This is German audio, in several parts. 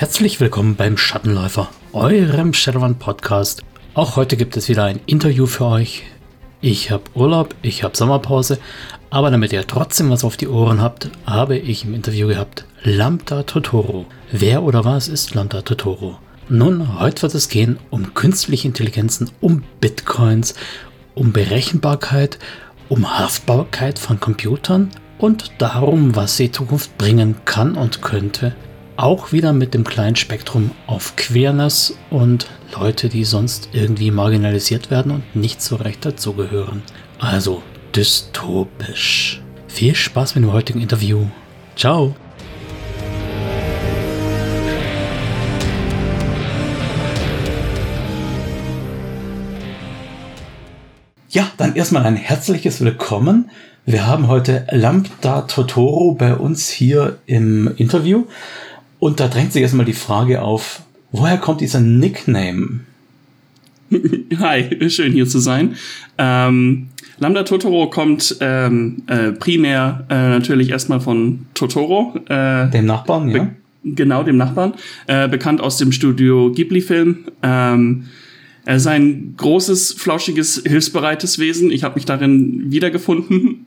Herzlich willkommen beim Schattenläufer, eurem Shadowrun-Podcast. Auch heute gibt es wieder ein Interview für euch. Ich habe Urlaub, ich habe Sommerpause, aber damit ihr trotzdem was auf die Ohren habt, habe ich im Interview gehabt Lambda Totoro. Wer oder was ist Lambda Totoro? Nun, heute wird es gehen um künstliche Intelligenzen, um Bitcoins, um Berechenbarkeit, um Haftbarkeit von Computern und darum, was die Zukunft bringen kann und könnte. Auch wieder mit dem kleinen Spektrum auf Queerness und Leute, die sonst irgendwie marginalisiert werden und nicht so recht dazugehören. Also dystopisch. Viel Spaß mit dem heutigen Interview. Ciao! Ja, dann erstmal ein herzliches Willkommen. Wir haben heute Lambda Totoro bei uns hier im Interview. Und da drängt sich erstmal die Frage auf, woher kommt dieser Nickname? Hi, schön hier zu sein. Lambda Totoro kommt primär natürlich erstmal von Totoro. Dem Nachbarn, ja. Genau, dem Nachbarn. Bekannt aus dem Studio Ghibli-Film. Er ist ein großes, flauschiges, hilfsbereites Wesen. Ich habe mich darin wiedergefunden.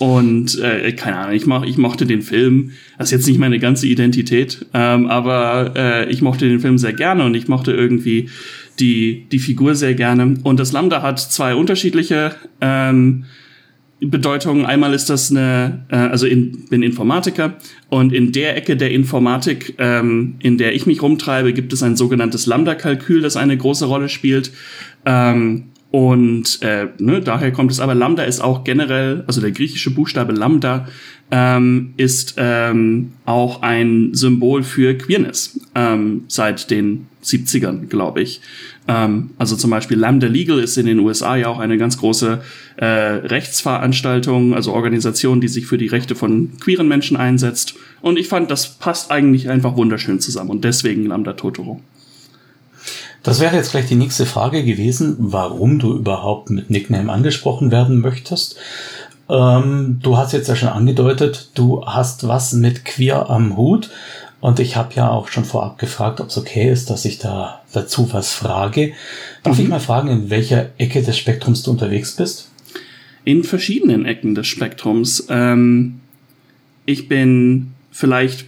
Und keine Ahnung, ich mochte den Film. Das ist jetzt nicht meine ganze Identität, aber ich mochte den Film sehr gerne und ich mochte irgendwie die Figur sehr gerne. Und das Lambda hat zwei unterschiedliche Bedeutungen. Einmal ist das bin Informatiker und in der Ecke der Informatik, in der ich mich rumtreibe, gibt es ein sogenanntes Lambda-Kalkül, das eine große Rolle spielt. Daher kommt es, aber Lambda ist auch generell, also der griechische Buchstabe Lambda ist auch ein Symbol für Queerness seit den 70ern, glaube ich. Also zum Beispiel Lambda Legal ist in den USA ja auch eine ganz große Rechtsveranstaltung, also Organisation, die sich für die Rechte von queeren Menschen einsetzt. Und ich fand, das passt eigentlich einfach wunderschön zusammen und deswegen Lambda Totoro. Das wäre jetzt gleich die nächste Frage gewesen, warum du überhaupt mit Nickname angesprochen werden möchtest. Du hast jetzt ja schon angedeutet, du hast was mit Queer am Hut und ich habe ja auch schon vorab gefragt, ob es okay ist, dass ich da dazu was frage. Darf ich mal fragen, in welcher Ecke des Spektrums du unterwegs bist? In verschiedenen Ecken des Spektrums. Ich bin vielleicht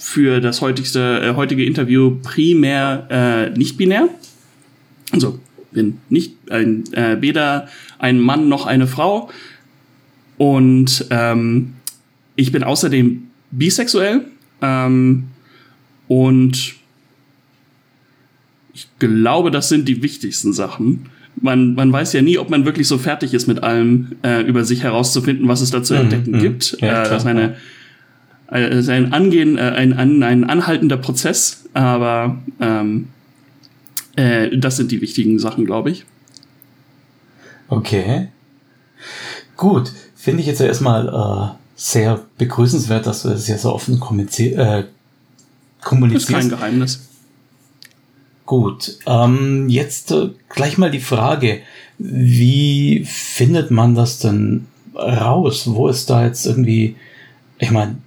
für das heutige Interview primär nicht binär. Also bin nicht weder ein Mann noch eine Frau. Und ich bin außerdem bisexuell. Und ich glaube, das sind die wichtigsten Sachen. Man weiß ja nie, ob man wirklich so fertig ist mit allem, über sich herauszufinden, was es da zu entdecken gibt. Ja, das ist ein anhaltender Prozess, aber das sind die wichtigen Sachen, glaube ich. Okay. Gut, finde ich jetzt erstmal sehr begrüßenswert, dass du das ja so offen kommunizierst. Das ist kein Geheimnis. Gut, jetzt gleich mal die Frage, wie findet man das denn raus? Wo ist da jetzt irgendwie, ich meine,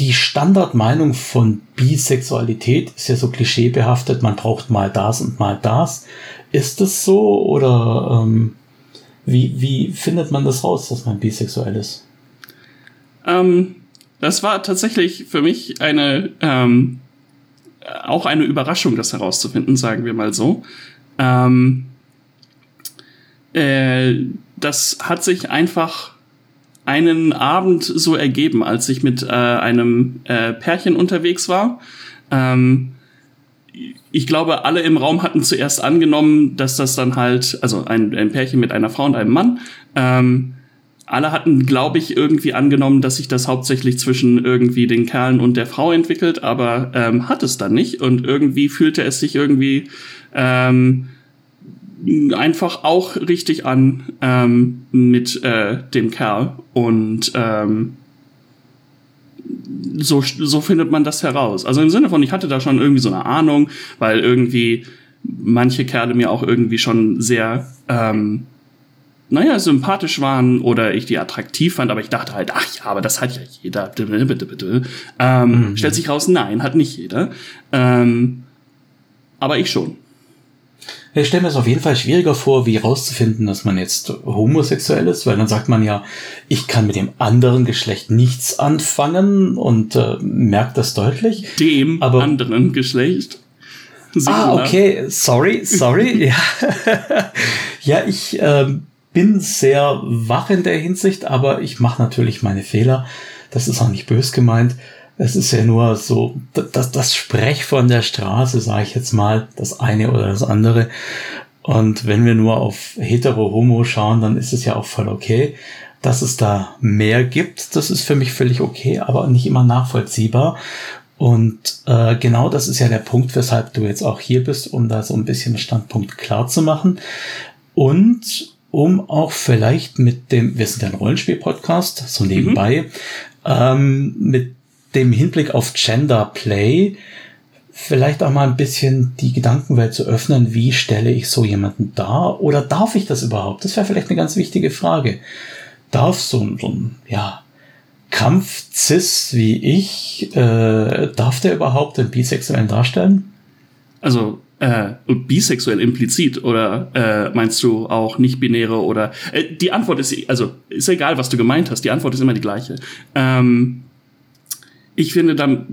die Standardmeinung von Bisexualität ist ja so klischeebehaftet, man braucht mal das und mal das. Ist das so oder wie findet man das raus, dass man bisexuell ist? Das war tatsächlich für mich auch eine Überraschung, das herauszufinden, sagen wir mal so. Das hat sich einfach einen Abend so ergeben, als ich mit einem Pärchen unterwegs war. Ich glaube, alle im Raum hatten zuerst angenommen, dass das dann halt, also ein Pärchen mit einer Frau und einem Mann, alle hatten, glaube ich, irgendwie angenommen, dass sich das hauptsächlich zwischen irgendwie den Kerlen und der Frau entwickelt, aber hat es dann nicht. Und irgendwie fühlte es sich irgendwie einfach auch richtig an mit dem Kerl und so findet man das heraus. Also im Sinne von, ich hatte da schon irgendwie so eine Ahnung, weil irgendwie manche Kerle mir auch irgendwie schon sehr naja, sympathisch waren oder ich die attraktiv fand, aber ich dachte halt, ach ja, aber das hat ja jeder. Stellt sich raus, nein, hat nicht jeder. Aber ich schon. Ich stelle mir das auf jeden Fall schwieriger vor, wie rauszufinden, dass man jetzt homosexuell ist, weil dann sagt man ja, ich kann mit dem anderen Geschlecht nichts anfangen und merkt das deutlich. Dem aber anderen Geschlecht? Singular. Ah, okay, sorry. Ja, ich bin sehr wach in der Hinsicht, aber ich mache natürlich meine Fehler. Das ist auch nicht bös gemeint. Es ist ja nur so, das Sprech von der Straße, sage ich jetzt mal, das eine oder das andere. Und wenn wir nur auf hetero-homo schauen, dann ist es ja auch voll okay. Dass es da mehr gibt, das ist für mich völlig okay, aber nicht immer nachvollziehbar. Und genau das ist ja der Punkt, weshalb du jetzt auch hier bist, um da so ein bisschen den Standpunkt klar zu machen. Und um auch vielleicht mit dem, wir sind ja ein Rollenspiel-Podcast, so nebenbei, mit dem Hinblick auf Gender Play vielleicht auch mal ein bisschen die Gedankenwelt zu öffnen, wie stelle ich so jemanden dar oder darf ich das überhaupt? Das wäre vielleicht eine ganz wichtige Frage. Darf so ein Kampf-Cis wie ich, darf der überhaupt den Bisexuellen darstellen? Also bisexuell implizit oder meinst du auch nicht-binäre oder die Antwort ist, also ist egal, was du gemeint hast, die Antwort ist immer die gleiche. Ich finde, da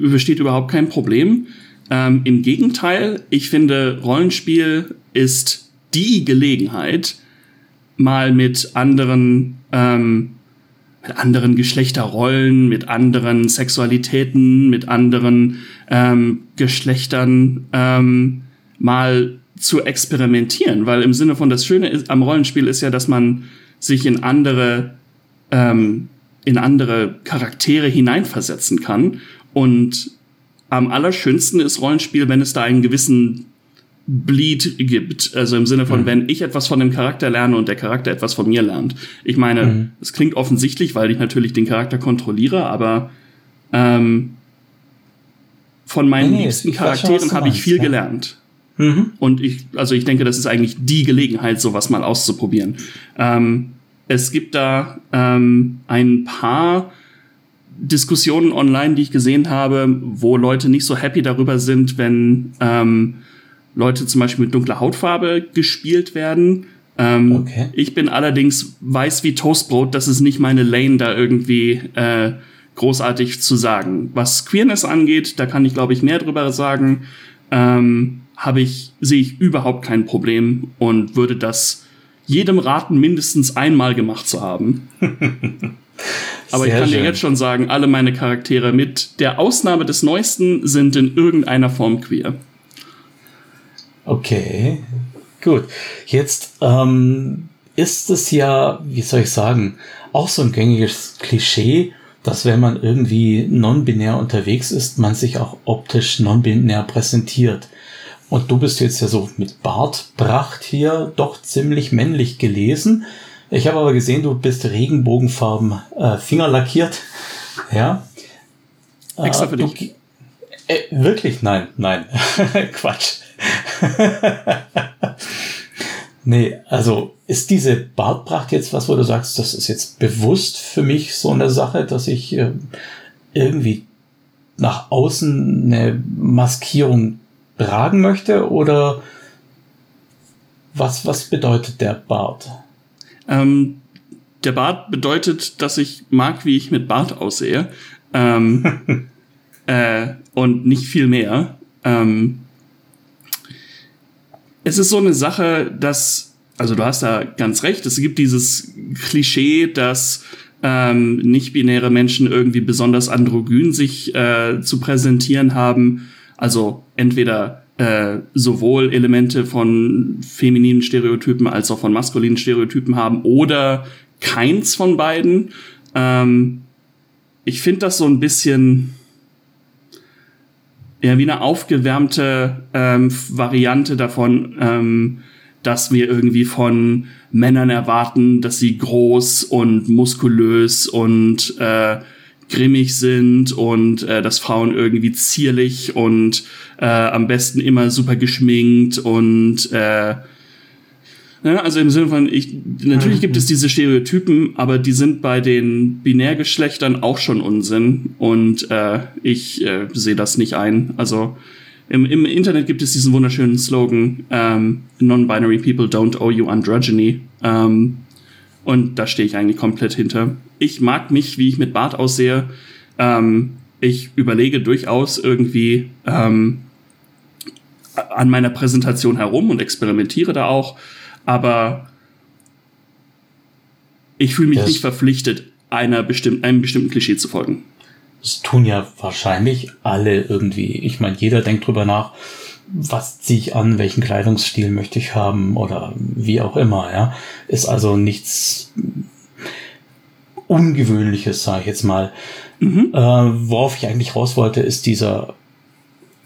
besteht überhaupt kein Problem. Im Gegenteil, ich finde, Rollenspiel ist die Gelegenheit, mal mit anderen Geschlechterrollen, mit anderen Sexualitäten, mit anderen Geschlechtern mal zu experimentieren. Weil im Sinne von das Schöne am Rollenspiel ist ja, dass man sich in andere Charaktere hineinversetzen kann. Und am allerschönsten ist Rollenspiel, wenn es da einen gewissen Bleed gibt. Also im Sinne von, wenn ich etwas von dem Charakter lerne und der Charakter etwas von mir lernt. Ich meine, es klingt offensichtlich, weil ich natürlich den Charakter kontrolliere, aber von meinen liebsten Charakteren habe ich viel gelernt. Mhm. Und ich denke, das ist eigentlich die Gelegenheit, sowas mal auszuprobieren. Es gibt da ein paar Diskussionen online, die ich gesehen habe, wo Leute nicht so happy darüber sind, wenn Leute zum Beispiel mit dunkler Hautfarbe gespielt werden. Okay. Ich bin allerdings weiß wie Toastbrot, das ist nicht meine Lane, da irgendwie großartig zu sagen. Was Queerness angeht, da kann ich, glaube ich, mehr drüber sagen. Sehe ich überhaupt kein Problem und würde das jedem raten, mindestens einmal gemacht zu haben. Aber ich kann dir jetzt schon sagen, alle meine Charaktere mit der Ausnahme des Neuesten sind in irgendeiner Form queer. Okay, gut. Jetzt ist es ja, wie soll ich sagen, auch so ein gängiges Klischee, dass wenn man irgendwie non-binär unterwegs ist, man sich auch optisch non-binär präsentiert. Und du bist jetzt ja so mit Bartpracht hier doch ziemlich männlich gelesen. Ich habe aber gesehen, du bist Regenbogenfarben fingerlackiert. Ja. Extra für dich. Wirklich? Nein. Quatsch. Nee, also ist diese Bartpracht jetzt was, wo du sagst, das ist jetzt bewusst für mich so eine Sache, dass ich irgendwie nach außen eine Maskierung tragen möchte oder was bedeutet der Bart? Der Bart bedeutet, dass ich mag, wie ich mit Bart aussehe und nicht viel mehr. Es ist so eine Sache, dass, also du hast da ganz recht, es gibt dieses Klischee, dass nicht-binäre Menschen irgendwie besonders androgyn sich zu präsentieren haben. Also entweder sowohl Elemente von femininen Stereotypen als auch von maskulinen Stereotypen haben oder keins von beiden. Ich finde das so ein bisschen ja, wie eine aufgewärmte Variante davon, dass wir irgendwie von Männern erwarten, dass sie groß und muskulös und grimmig sind und dass Frauen irgendwie zierlich und am besten immer super geschminkt und Ne? Also im Sinne von, natürlich gibt es diese Stereotypen, aber die sind bei den Binärgeschlechtern auch schon Unsinn. Und ich sehe das nicht ein. Also im Internet gibt es diesen wunderschönen Slogan, Non-binary people don't owe you androgyny. Und da stehe ich eigentlich komplett hinter. Ich mag mich, wie ich mit Bart aussehe. Ich überlege durchaus irgendwie an meiner Präsentation herum und experimentiere da auch. Aber ich fühle mich nicht verpflichtet, einem bestimmten Klischee zu folgen. Das tun ja wahrscheinlich alle irgendwie. Ich meine, jeder denkt drüber nach, was ziehe ich an, welchen Kleidungsstil möchte ich haben oder wie auch immer. Ja, ist also nichts Ungewöhnliches, sage ich jetzt mal. Mhm. Worauf ich eigentlich raus wollte, ist dieser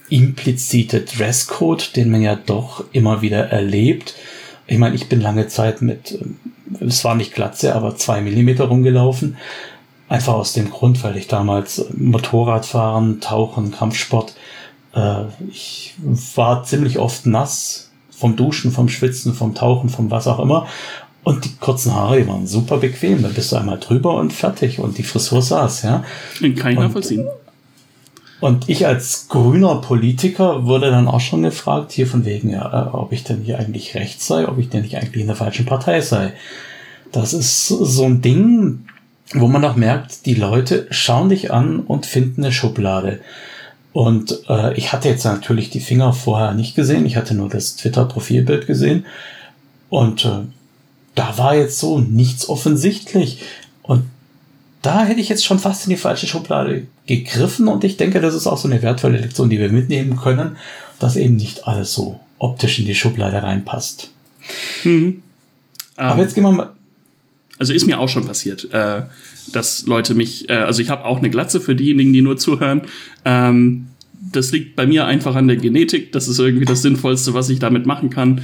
implizite Dresscode, den man ja doch immer wieder erlebt. Ich meine, ich bin lange Zeit mit, es war nicht Glatze, aber 2 Millimeter rumgelaufen. Einfach aus dem Grund, weil ich damals Motorradfahren, Tauchen, Kampfsport, ich war ziemlich oft nass vom Duschen, vom Schwitzen, vom Tauchen, vom was auch immer. Und die kurzen Haare, die waren super bequem. Da bist du einmal drüber und fertig. Und die Frisur saß, ja. Kann ich nachvollziehen. Und ich als grüner Politiker wurde dann auch schon gefragt, hier von wegen, ja, ob ich denn hier eigentlich rechts sei, ob ich denn nicht eigentlich in der falschen Partei sei. Das ist so ein Ding, wo man auch merkt, die Leute schauen dich an und finden eine Schublade. Und ich hatte jetzt natürlich die Finger vorher nicht gesehen. Ich hatte nur das Twitter-Profilbild gesehen. Und da war jetzt so nichts offensichtlich. Und da hätte ich jetzt schon fast in die falsche Schublade gegriffen. Und ich denke, das ist auch so eine wertvolle Lektion, die wir mitnehmen können, dass eben nicht alles so optisch in die Schublade reinpasst. Mhm. Aber jetzt gehen wir mal... Also ist mir auch schon passiert, dass Leute mich... Also ich habe auch eine Glatze für diejenigen, die nur zuhören. Das liegt bei mir einfach an der Genetik. Das ist irgendwie das Sinnvollste, was ich damit machen kann.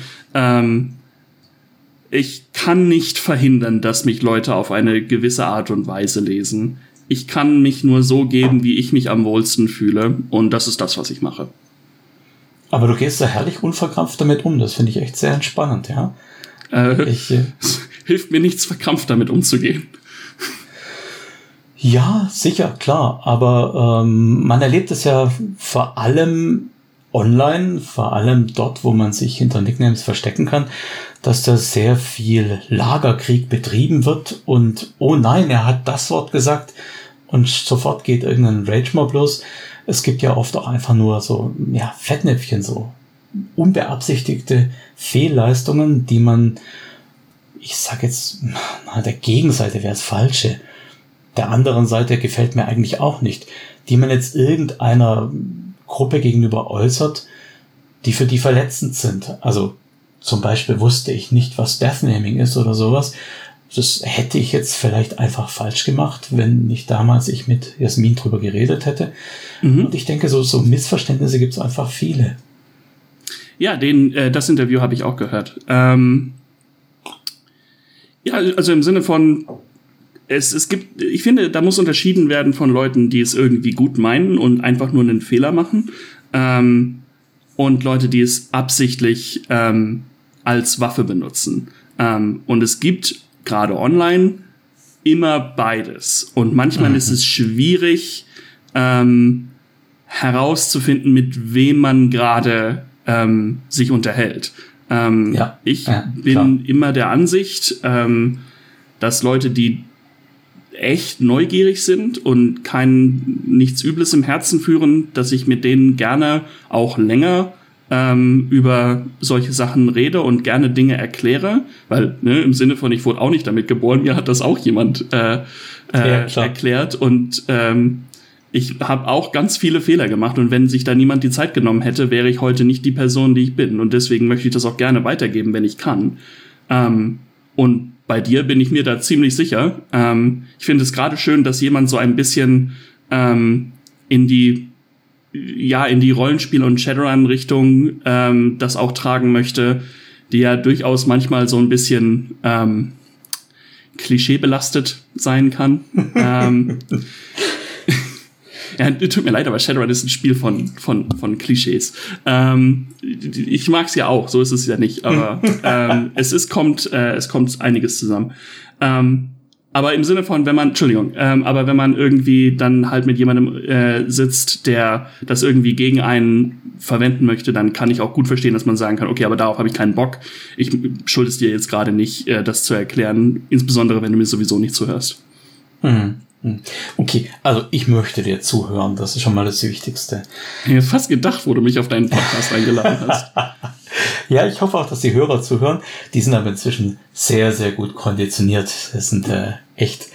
Ich kann nicht verhindern, dass mich Leute auf eine gewisse Art und Weise lesen. Ich kann mich nur so geben, wie ich mich am wohlsten fühle. Und das ist das, was ich mache. Aber du gehst da herrlich unverkrampft damit um. Das finde ich echt sehr entspannend, ja? Hilft mir nichts, verkrampft damit umzugehen. Ja, sicher, klar. Aber man erlebt es ja vor allem... online, vor allem dort, wo man sich hinter Nicknames verstecken kann, dass da sehr viel Lagerkrieg betrieben wird und oh nein, er hat das Wort gesagt und sofort geht irgendein Rage-Mob los. Es gibt ja oft auch einfach nur so, ja, Fettnäpfchen, so unbeabsichtigte Fehlleistungen, die man, ich sag jetzt, der Gegenseite wäre das Falsche, der anderen Seite gefällt mir eigentlich auch nicht, die man jetzt irgendeiner Gruppe gegenüber äußert, die für die verletzend sind. Also zum Beispiel wusste ich nicht, was Deathnaming ist oder sowas. Das hätte ich jetzt vielleicht einfach falsch gemacht, wenn nicht damals ich mit Jasmin drüber geredet hätte. Mhm. Und ich denke, so Missverständnisse gibt es einfach viele. Ja, das Interview habe ich auch gehört. Ja, also im Sinne von... Es gibt, ich finde, da muss unterschieden werden von Leuten, die es irgendwie gut meinen und einfach nur einen Fehler machen, und Leute, die es absichtlich als Waffe benutzen. Und es gibt gerade online immer beides. Und manchmal ist es schwierig, herauszufinden, mit wem man gerade sich unterhält. Ich bin immer der Ansicht, dass Leute, die echt neugierig sind und nichts Übles im Herzen führen, dass ich mit denen gerne auch länger über solche Sachen rede und gerne Dinge erkläre, weil im Sinne von, ich wurde auch nicht damit geboren, mir hat das auch jemand erklärt und ich habe auch ganz viele Fehler gemacht und wenn sich da niemand die Zeit genommen hätte, wäre ich heute nicht die Person, die ich bin und deswegen möchte ich das auch gerne weitergeben, wenn ich kann. Und bei dir bin ich mir da ziemlich sicher. Ich finde es gerade schön, dass jemand so ein bisschen in die Rollenspiel- und Shadowrun-Richtung das auch tragen möchte, die ja durchaus manchmal so ein bisschen klischeebelastet sein kann. Ja, tut mir leid, aber Shadowrun ist ein Spiel von Klischees. ich mag es ja auch, so ist es ja nicht, aber es kommt einiges zusammen. Aber im Sinne von, wenn man irgendwie dann halt mit jemandem sitzt, der das irgendwie gegen einen verwenden möchte, dann kann ich auch gut verstehen, dass man sagen kann, okay, aber darauf habe ich keinen Bock. Ich schulde es dir jetzt gerade nicht, das zu erklären, insbesondere wenn du mir sowieso nicht zuhörst. Mhm. Okay, also ich möchte dir zuhören, das ist schon mal das Wichtigste. Ich hätte fast gedacht, wo du mich auf deinen Podcast eingeladen hast. Ja, ich hoffe auch, dass die Hörer zuhören. Die sind aber inzwischen sehr, sehr gut konditioniert. Das sind echt...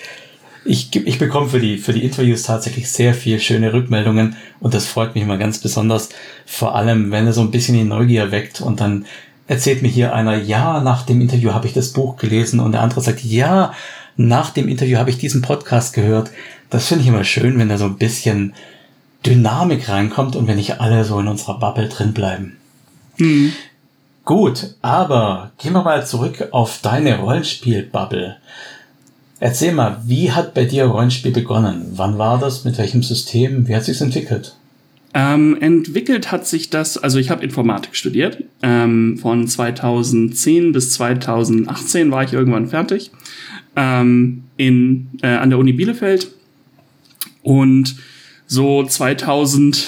Ich bekomme für die Interviews tatsächlich sehr viel schöne Rückmeldungen und das freut mich immer ganz besonders. Vor allem, wenn er so ein bisschen die Neugier weckt und dann erzählt mir hier einer, ja, nach dem Interview habe ich das Buch gelesen und der andere sagt, ja... Nach dem Interview habe ich diesen Podcast gehört. Das finde ich immer schön, wenn da so ein bisschen Dynamik reinkommt und wenn nicht alle so in unserer Bubble drin bleiben. Mhm. Gut, aber gehen wir mal zurück auf deine Rollenspiel-Bubble. Erzähl mal, wie hat bei dir Rollenspiel begonnen? Wann war das? Mit welchem System? Wie hat sich's entwickelt? Entwickelt hat sich das, also ich habe Informatik studiert. Von 2010 bis 2018 war ich irgendwann fertig. An der Uni Bielefeld und so 2011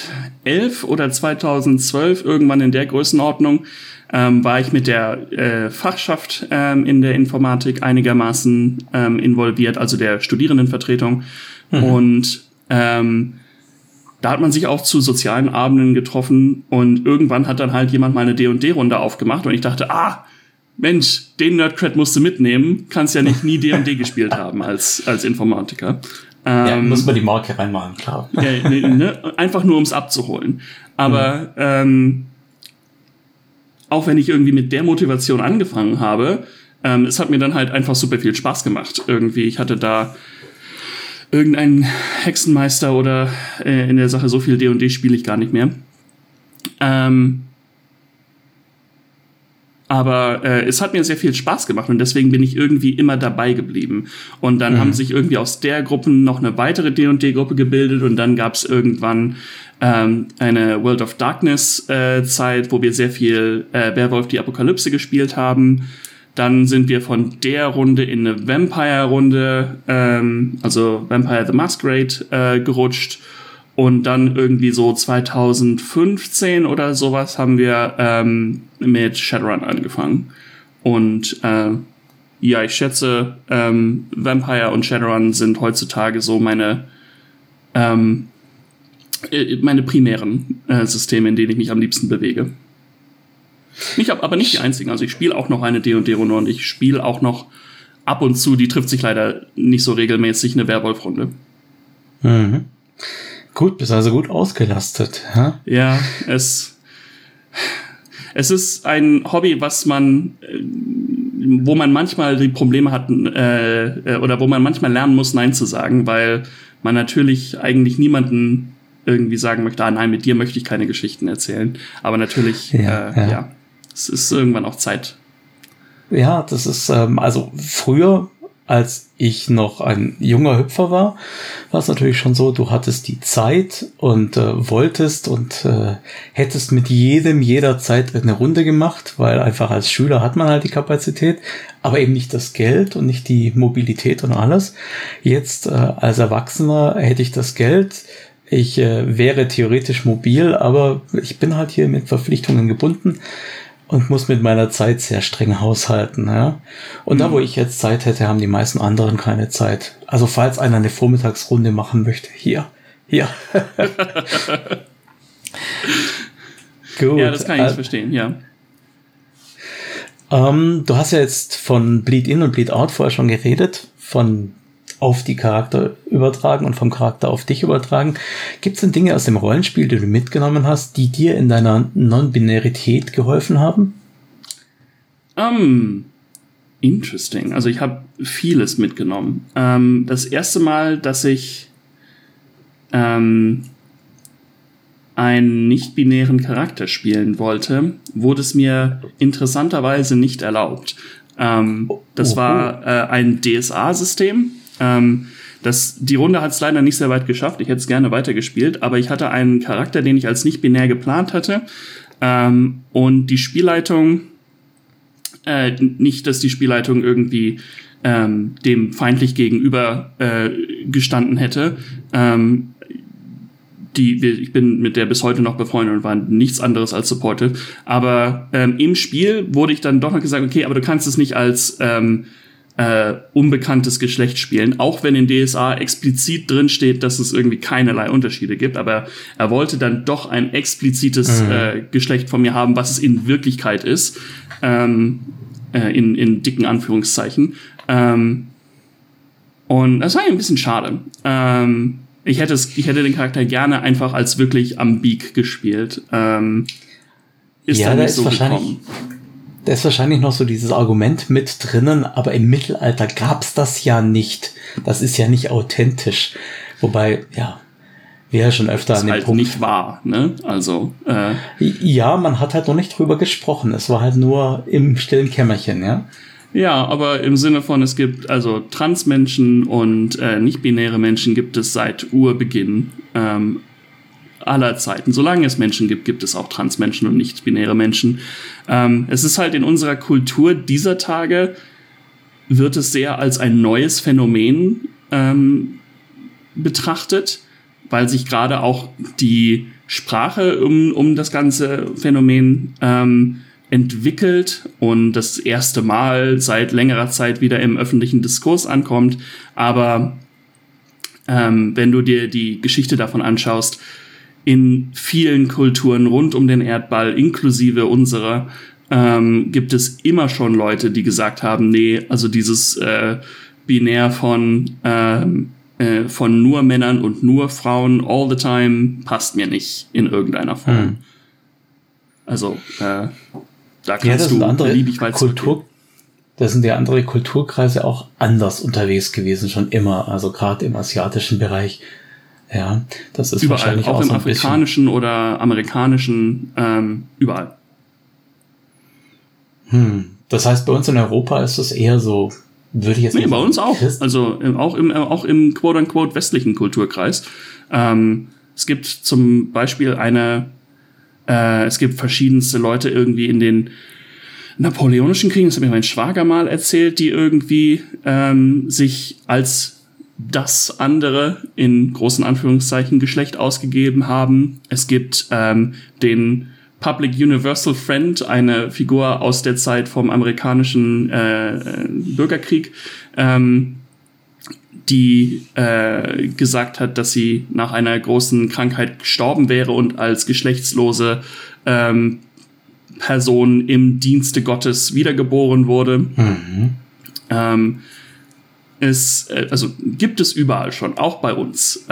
oder 2012 irgendwann in der Größenordnung war ich mit der Fachschaft in der Informatik einigermaßen involviert, also der Studierendenvertretung. Mhm. Und da hat man sich auch zu sozialen Abenden getroffen und irgendwann hat dann halt jemand mal eine D&D-Runde aufgemacht und ich dachte, Mensch, den Nerdcred musst du mitnehmen. Kannst ja nicht nie D&D gespielt haben als Informatiker. Ja, muss man die Marke reinmachen, klar. Ne? Einfach nur, um's abzuholen. Aber auch wenn ich irgendwie mit der Motivation angefangen habe, es hat mir dann halt einfach super viel Spaß gemacht. Irgendwie, ich hatte da irgendeinen Hexenmeister oder in der Sache so viel D&D spiele ich gar nicht mehr. Aber es hat mir sehr viel Spaß gemacht und deswegen bin ich irgendwie immer dabei geblieben. Und dann haben sich irgendwie aus der Gruppe noch eine weitere D&D-Gruppe gebildet und dann gab es irgendwann eine World of Darkness-Zeit, wo wir sehr viel Werwolf die Apokalypse gespielt haben. Dann sind wir von der Runde in eine Vampire-Runde, also Vampire the Masquerade, gerutscht. Und dann irgendwie so 2015 oder sowas haben wir mit Shadowrun angefangen. Und ja, ich schätze, Vampire und Shadowrun sind heutzutage so meine primären Systeme, in denen ich mich am liebsten bewege. Ich habe aber nicht die einzigen. Also ich spiele auch noch eine D&D-Runde und ich spiele auch noch ab und zu, die trifft sich leider nicht so regelmäßig, eine Werwolf-Runde. Mhm. Gut, bist also gut ausgelastet. Ha? Ja, es ist ein Hobby, wo man manchmal die Probleme hat, oder wo man manchmal lernen muss, Nein zu sagen, weil man natürlich eigentlich niemanden irgendwie sagen möchte, nein, mit dir möchte ich keine Geschichten erzählen. Aber natürlich, ja, es ist irgendwann auch Zeit. Ja, das ist, also früher, als ich noch ein junger Hüpfer war, war es natürlich schon so, du hattest die Zeit und wolltest und hättest mit jedem jederzeit eine Runde gemacht, weil einfach als Schüler hat man halt die Kapazität, aber eben nicht das Geld und nicht die Mobilität und alles. Jetzt als Erwachsener hätte ich das Geld, ich wäre theoretisch mobil, aber ich bin halt hier mit Verpflichtungen gebunden und muss mit meiner Zeit sehr streng haushalten. Ja? Und da, wo ich jetzt Zeit hätte, haben die meisten anderen keine Zeit. Also falls einer eine Vormittagsrunde machen möchte, hier. Gut. Ja, das kann ich verstehen, ja. Du hast ja jetzt von Bleed-In und Bleed-Out vorher schon geredet, von auf die Charakter übertragen und vom Charakter auf dich übertragen. Gibt es denn Dinge aus dem Rollenspiel, die du mitgenommen hast, die dir in deiner Non-Binarität geholfen haben? Interesting. Also ich habe vieles mitgenommen. Das erste Mal, dass ich einen nicht-binären Charakter spielen wollte, wurde es mir interessanterweise nicht erlaubt. Das war ein DSA-System. Die Runde hat es leider nicht sehr weit geschafft. Ich hätte es gerne weitergespielt, aber ich hatte einen Charakter, den ich als nicht binär geplant hatte, Und die Spielleitung, nicht, dass die Spielleitung irgendwie dem feindlich gegenüber gestanden hätte. Ich bin mit der bis heute noch befreundet und war nichts anderes als supportive. Aber im Spiel wurde ich dann doch noch gesagt, okay, aber du kannst es nicht als unbekanntes Geschlecht spielen, auch wenn in DSA explizit drin steht, dass es irgendwie keinerlei Unterschiede gibt, aber er wollte dann doch ein explizites Geschlecht von mir haben, was es in Wirklichkeit ist, in dicken Anführungszeichen. Und das war ein bisschen schade. Ich hätte den Charakter gerne einfach als wirklich ambig gespielt. Ist dann nicht so gekommen. Da ist wahrscheinlich noch so dieses Argument mit drinnen, aber im Mittelalter gab's das ja nicht. Das ist ja nicht authentisch. Wobei, ja, wir ja schon öfter an dem halt Punkt... Das ist halt nicht wahr, ne? Also, Ja, man hat halt noch nicht drüber gesprochen. Es war halt nur im stillen Kämmerchen, ja? Ja, aber im Sinne von, es gibt also Transmenschen und nicht-binäre Menschen gibt es seit Urbeginn aller Zeiten. Solange es Menschen gibt, gibt es auch Transmenschen und nicht-binäre Menschen. Es ist halt in unserer Kultur dieser Tage, wird es sehr als ein neues Phänomen betrachtet, weil sich gerade auch die Sprache um das ganze Phänomen entwickelt und das erste Mal seit längerer Zeit wieder im öffentlichen Diskurs ankommt. Aber wenn du dir die Geschichte davon anschaust, in vielen Kulturen rund um den Erdball, inklusive unserer, gibt es immer schon Leute, die gesagt haben, nee, also dieses Binär von nur Männern und nur Frauen all the time passt mir nicht in irgendeiner Form. Also da kannst du beliebig weit zurückgehen. Da sind ja andere Kulturkreise auch anders unterwegs gewesen, schon immer. Also gerade im asiatischen Bereich. Ja, das ist überall, wahrscheinlich auch im so afrikanischen bisschen. Oder amerikanischen, überall. Das heißt, bei uns in Europa ist das eher so, würde ich jetzt nicht sagen. Nee, bei uns auch. Also auch im quote-unquote westlichen Kulturkreis. Es gibt zum Beispiel es gibt verschiedenste Leute irgendwie in den napoleonischen Kriegen, das hat mir mein Schwager mal erzählt, die irgendwie sich als das andere in großen Anführungszeichen Geschlecht ausgegeben haben. Es gibt den Public Universal Friend, eine Figur aus der Zeit vom amerikanischen Bürgerkrieg, die gesagt hat, dass sie nach einer großen Krankheit gestorben wäre und als geschlechtslose Person im Dienste Gottes wiedergeboren wurde. Also gibt es überall schon, auch bei uns.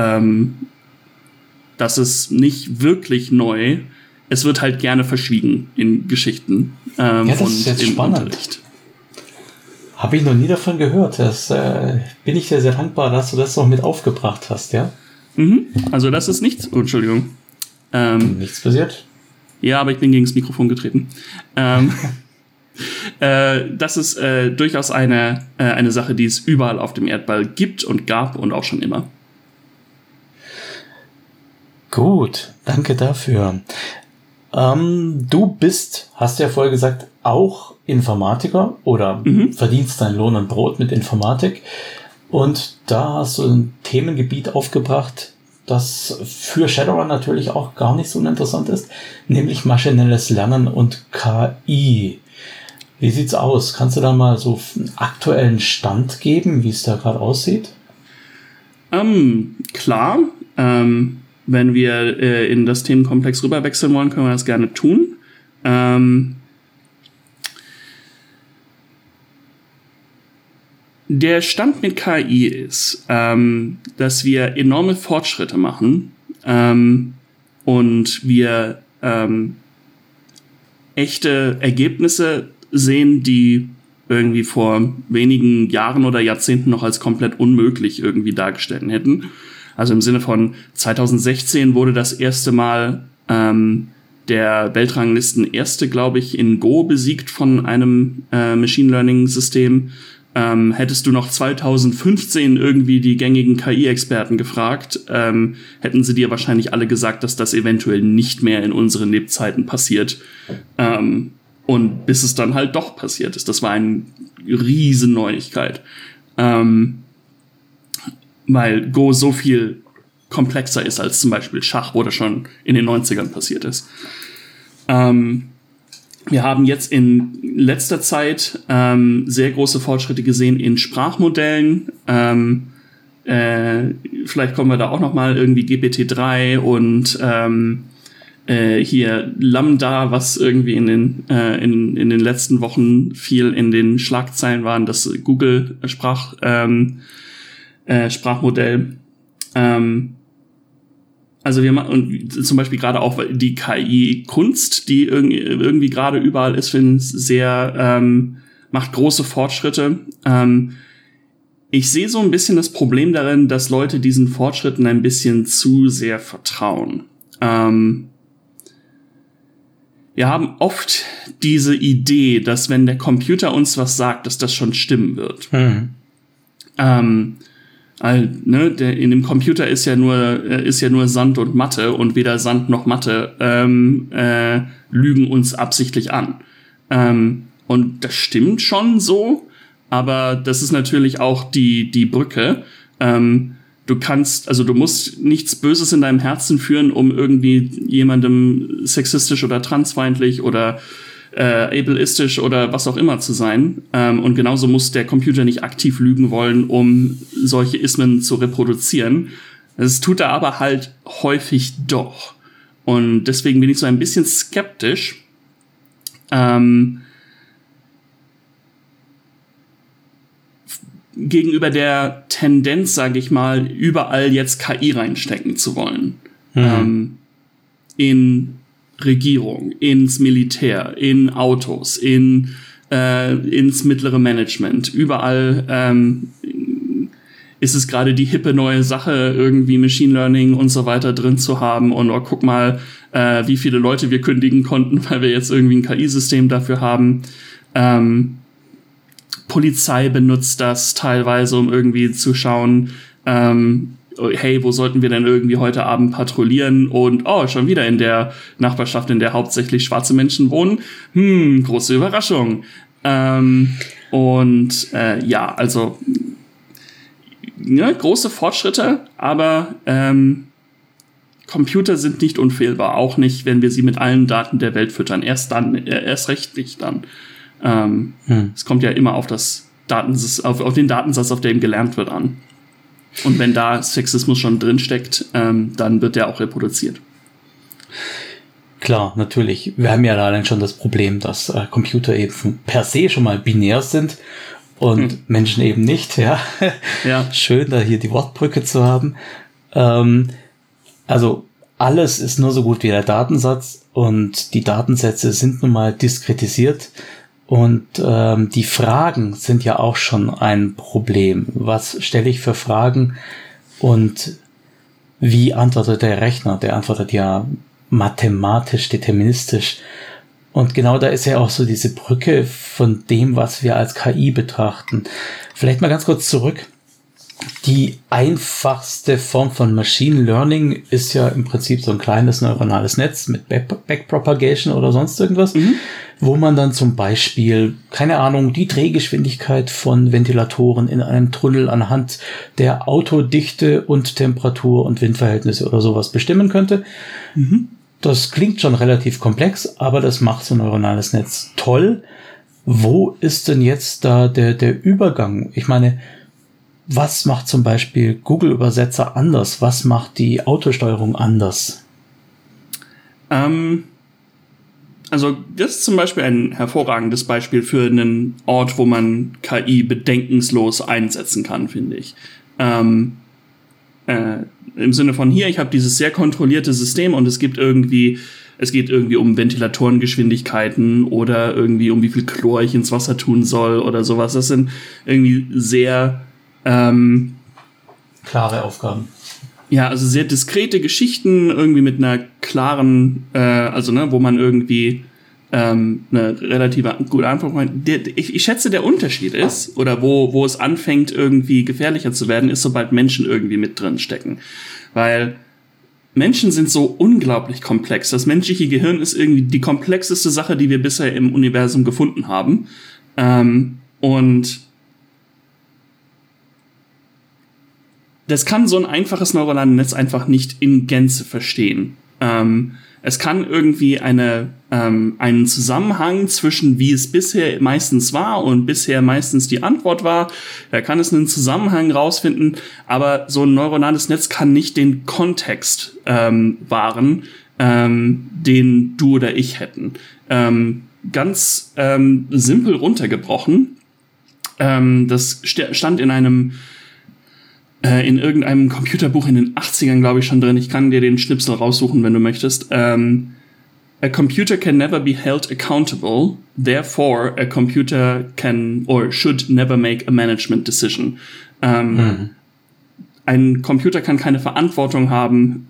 Das ist nicht wirklich neu. Es wird halt gerne verschwiegen in Geschichten und im Unterricht. Habe ich noch nie davon gehört. Bin ich dir sehr dankbar, dass du das noch mit aufgebracht hast, ja? Also das ist nichts. Oh, Entschuldigung. Nichts passiert? Ja, aber ich bin gegen das Mikrofon getreten. Das ist durchaus eine Sache, die es überall auf dem Erdball gibt und gab und auch schon immer. Gut, danke dafür. Du bist, hast du ja vorher gesagt, auch Informatiker oder verdienst dein Lohn und Brot mit Informatik. Und da hast du ein Themengebiet aufgebracht, das für Shadowrun natürlich auch gar nicht so uninteressant ist, nämlich maschinelles Lernen und KI. Wie sieht's aus? Kannst du da mal so einen aktuellen Stand geben, wie es da gerade aussieht? Klar. Wenn wir in das Themenkomplex rüberwechseln wollen, können wir das gerne tun. Der Stand mit KI ist, dass wir enorme Fortschritte machen und wir echte Ergebnisse sehen, die irgendwie vor wenigen Jahren oder Jahrzehnten noch als komplett unmöglich irgendwie dargestellt hätten. Also im Sinne von 2016 wurde das erste Mal der Weltranglisten Erste, glaube ich, in Go besiegt von einem Machine Learning System. Hättest du noch 2015 irgendwie die gängigen KI-Experten gefragt, hätten sie dir wahrscheinlich alle gesagt, dass das eventuell nicht mehr in unseren Lebzeiten passiert. Und bis es dann halt doch passiert ist. Das war eine riesen Neuigkeit. Weil Go so viel komplexer ist als zum Beispiel Schach, wo das schon in den 90ern passiert ist. Wir haben jetzt in letzter Zeit sehr große Fortschritte gesehen in Sprachmodellen. Vielleicht kommen wir da auch noch mal irgendwie GPT-3 und hier Lambda, was irgendwie in den letzten Wochen viel in den Schlagzeilen waren, das Google Sprachmodell. Also wir machen, und zum Beispiel gerade auch die KI-Kunst, die irgendwie gerade überall ist, finde ich sehr, macht große Fortschritte. Ich sehe so ein bisschen das Problem darin, dass Leute diesen Fortschritten ein bisschen zu sehr vertrauen. Wir haben oft diese Idee, dass wenn der Computer uns was sagt, dass das schon stimmen wird. Mhm. In dem Computer ist ja nur Sand und Mathe, und weder Sand noch Mathe lügen uns absichtlich an. Und das stimmt schon so, aber das ist natürlich auch die Brücke. Du musst nichts Böses in deinem Herzen führen, um irgendwie jemandem sexistisch oder transfeindlich oder ableistisch oder was auch immer zu sein. Und genauso muss der Computer nicht aktiv lügen wollen, um solche Ismen zu reproduzieren. Das tut er aber halt häufig doch. Und deswegen bin ich so ein bisschen skeptisch. Gegenüber der Tendenz, sage ich mal, überall jetzt KI reinstecken zu wollen. Mhm. In Regierung, ins Militär, in Autos, ins mittlere Management. Überall ist es gerade die hippe neue Sache, irgendwie Machine Learning und so weiter drin zu haben. Und guck mal, wie viele Leute wir kündigen konnten, weil wir jetzt irgendwie ein KI-System dafür haben. Polizei benutzt das teilweise, um irgendwie zu schauen, hey, wo sollten wir denn irgendwie heute Abend patrouillieren? Und schon wieder in der Nachbarschaft, in der hauptsächlich schwarze Menschen wohnen. Große Überraschung. Große Fortschritte, aber Computer sind nicht unfehlbar, auch nicht, wenn wir sie mit allen Daten der Welt füttern. Erst recht nicht dann. Es kommt ja immer auf das Datensatz, auf den Datensatz, auf dem gelernt wird, an. Und wenn da Sexismus schon drinsteckt, dann wird der auch reproduziert. Klar, natürlich. Wir haben ja allein schon das Problem, dass Computer eben per se schon mal binär sind und Menschen eben nicht. Ja. Ja. Schön, da hier die Wortbrücke zu haben. Also alles ist nur so gut wie der Datensatz, und die Datensätze sind nun mal diskretisiert. Und die Fragen sind ja auch schon ein Problem. Was stelle ich für Fragen und wie antwortet der Rechner? Der antwortet ja mathematisch, deterministisch. Und genau da ist ja auch so diese Brücke von dem, was wir als KI betrachten. Vielleicht mal ganz kurz zurück. Die einfachste Form von Machine Learning ist ja im Prinzip so ein kleines neuronales Netz mit Backpropagation oder sonst irgendwas, wo man dann zum Beispiel, keine Ahnung, die Drehgeschwindigkeit von Ventilatoren in einem Tunnel anhand der Autodichte und Temperatur und Windverhältnisse oder sowas bestimmen könnte. Mhm. Das klingt schon relativ komplex, aber das macht so ein neuronales Netz toll. Wo ist denn jetzt da der Übergang? Ich meine, was macht zum Beispiel Google-Übersetzer anders? Was macht die Autosteuerung anders? Also das ist zum Beispiel ein hervorragendes Beispiel für einen Ort, wo man KI bedenkenlos einsetzen kann, finde ich. Im Sinne von hier, ich habe dieses sehr kontrollierte System und es geht irgendwie um Ventilatorengeschwindigkeiten oder irgendwie um wie viel Chlor ich ins Wasser tun soll oder sowas. Das sind irgendwie sehr klare Aufgaben. Ja, also sehr diskrete Geschichten, irgendwie mit einer klaren, wo man irgendwie eine relative gute Antwort. Ich schätze, der Unterschied ist, oder wo es anfängt, irgendwie gefährlicher zu werden, ist, sobald Menschen irgendwie mit drin stecken. Weil Menschen sind so unglaublich komplex. Das menschliche Gehirn ist irgendwie die komplexeste Sache, die wir bisher im Universum gefunden haben. Und das kann so ein einfaches neuronales Netz einfach nicht in Gänze verstehen. Es kann irgendwie einen Zusammenhang zwischen, wie es bisher meistens war und bisher meistens die Antwort war, da kann es einen Zusammenhang rausfinden, aber so ein neuronales Netz kann nicht den Kontext wahren, den du oder ich hätten. Ganz simpel runtergebrochen, das stand in irgendeinem Computerbuch in den 80ern, glaube ich, schon drin. Ich kann dir den Schnipsel raussuchen, wenn du möchtest. A computer can never be held accountable. Therefore, a computer can or should never make a management decision. Ein Computer kann keine Verantwortung haben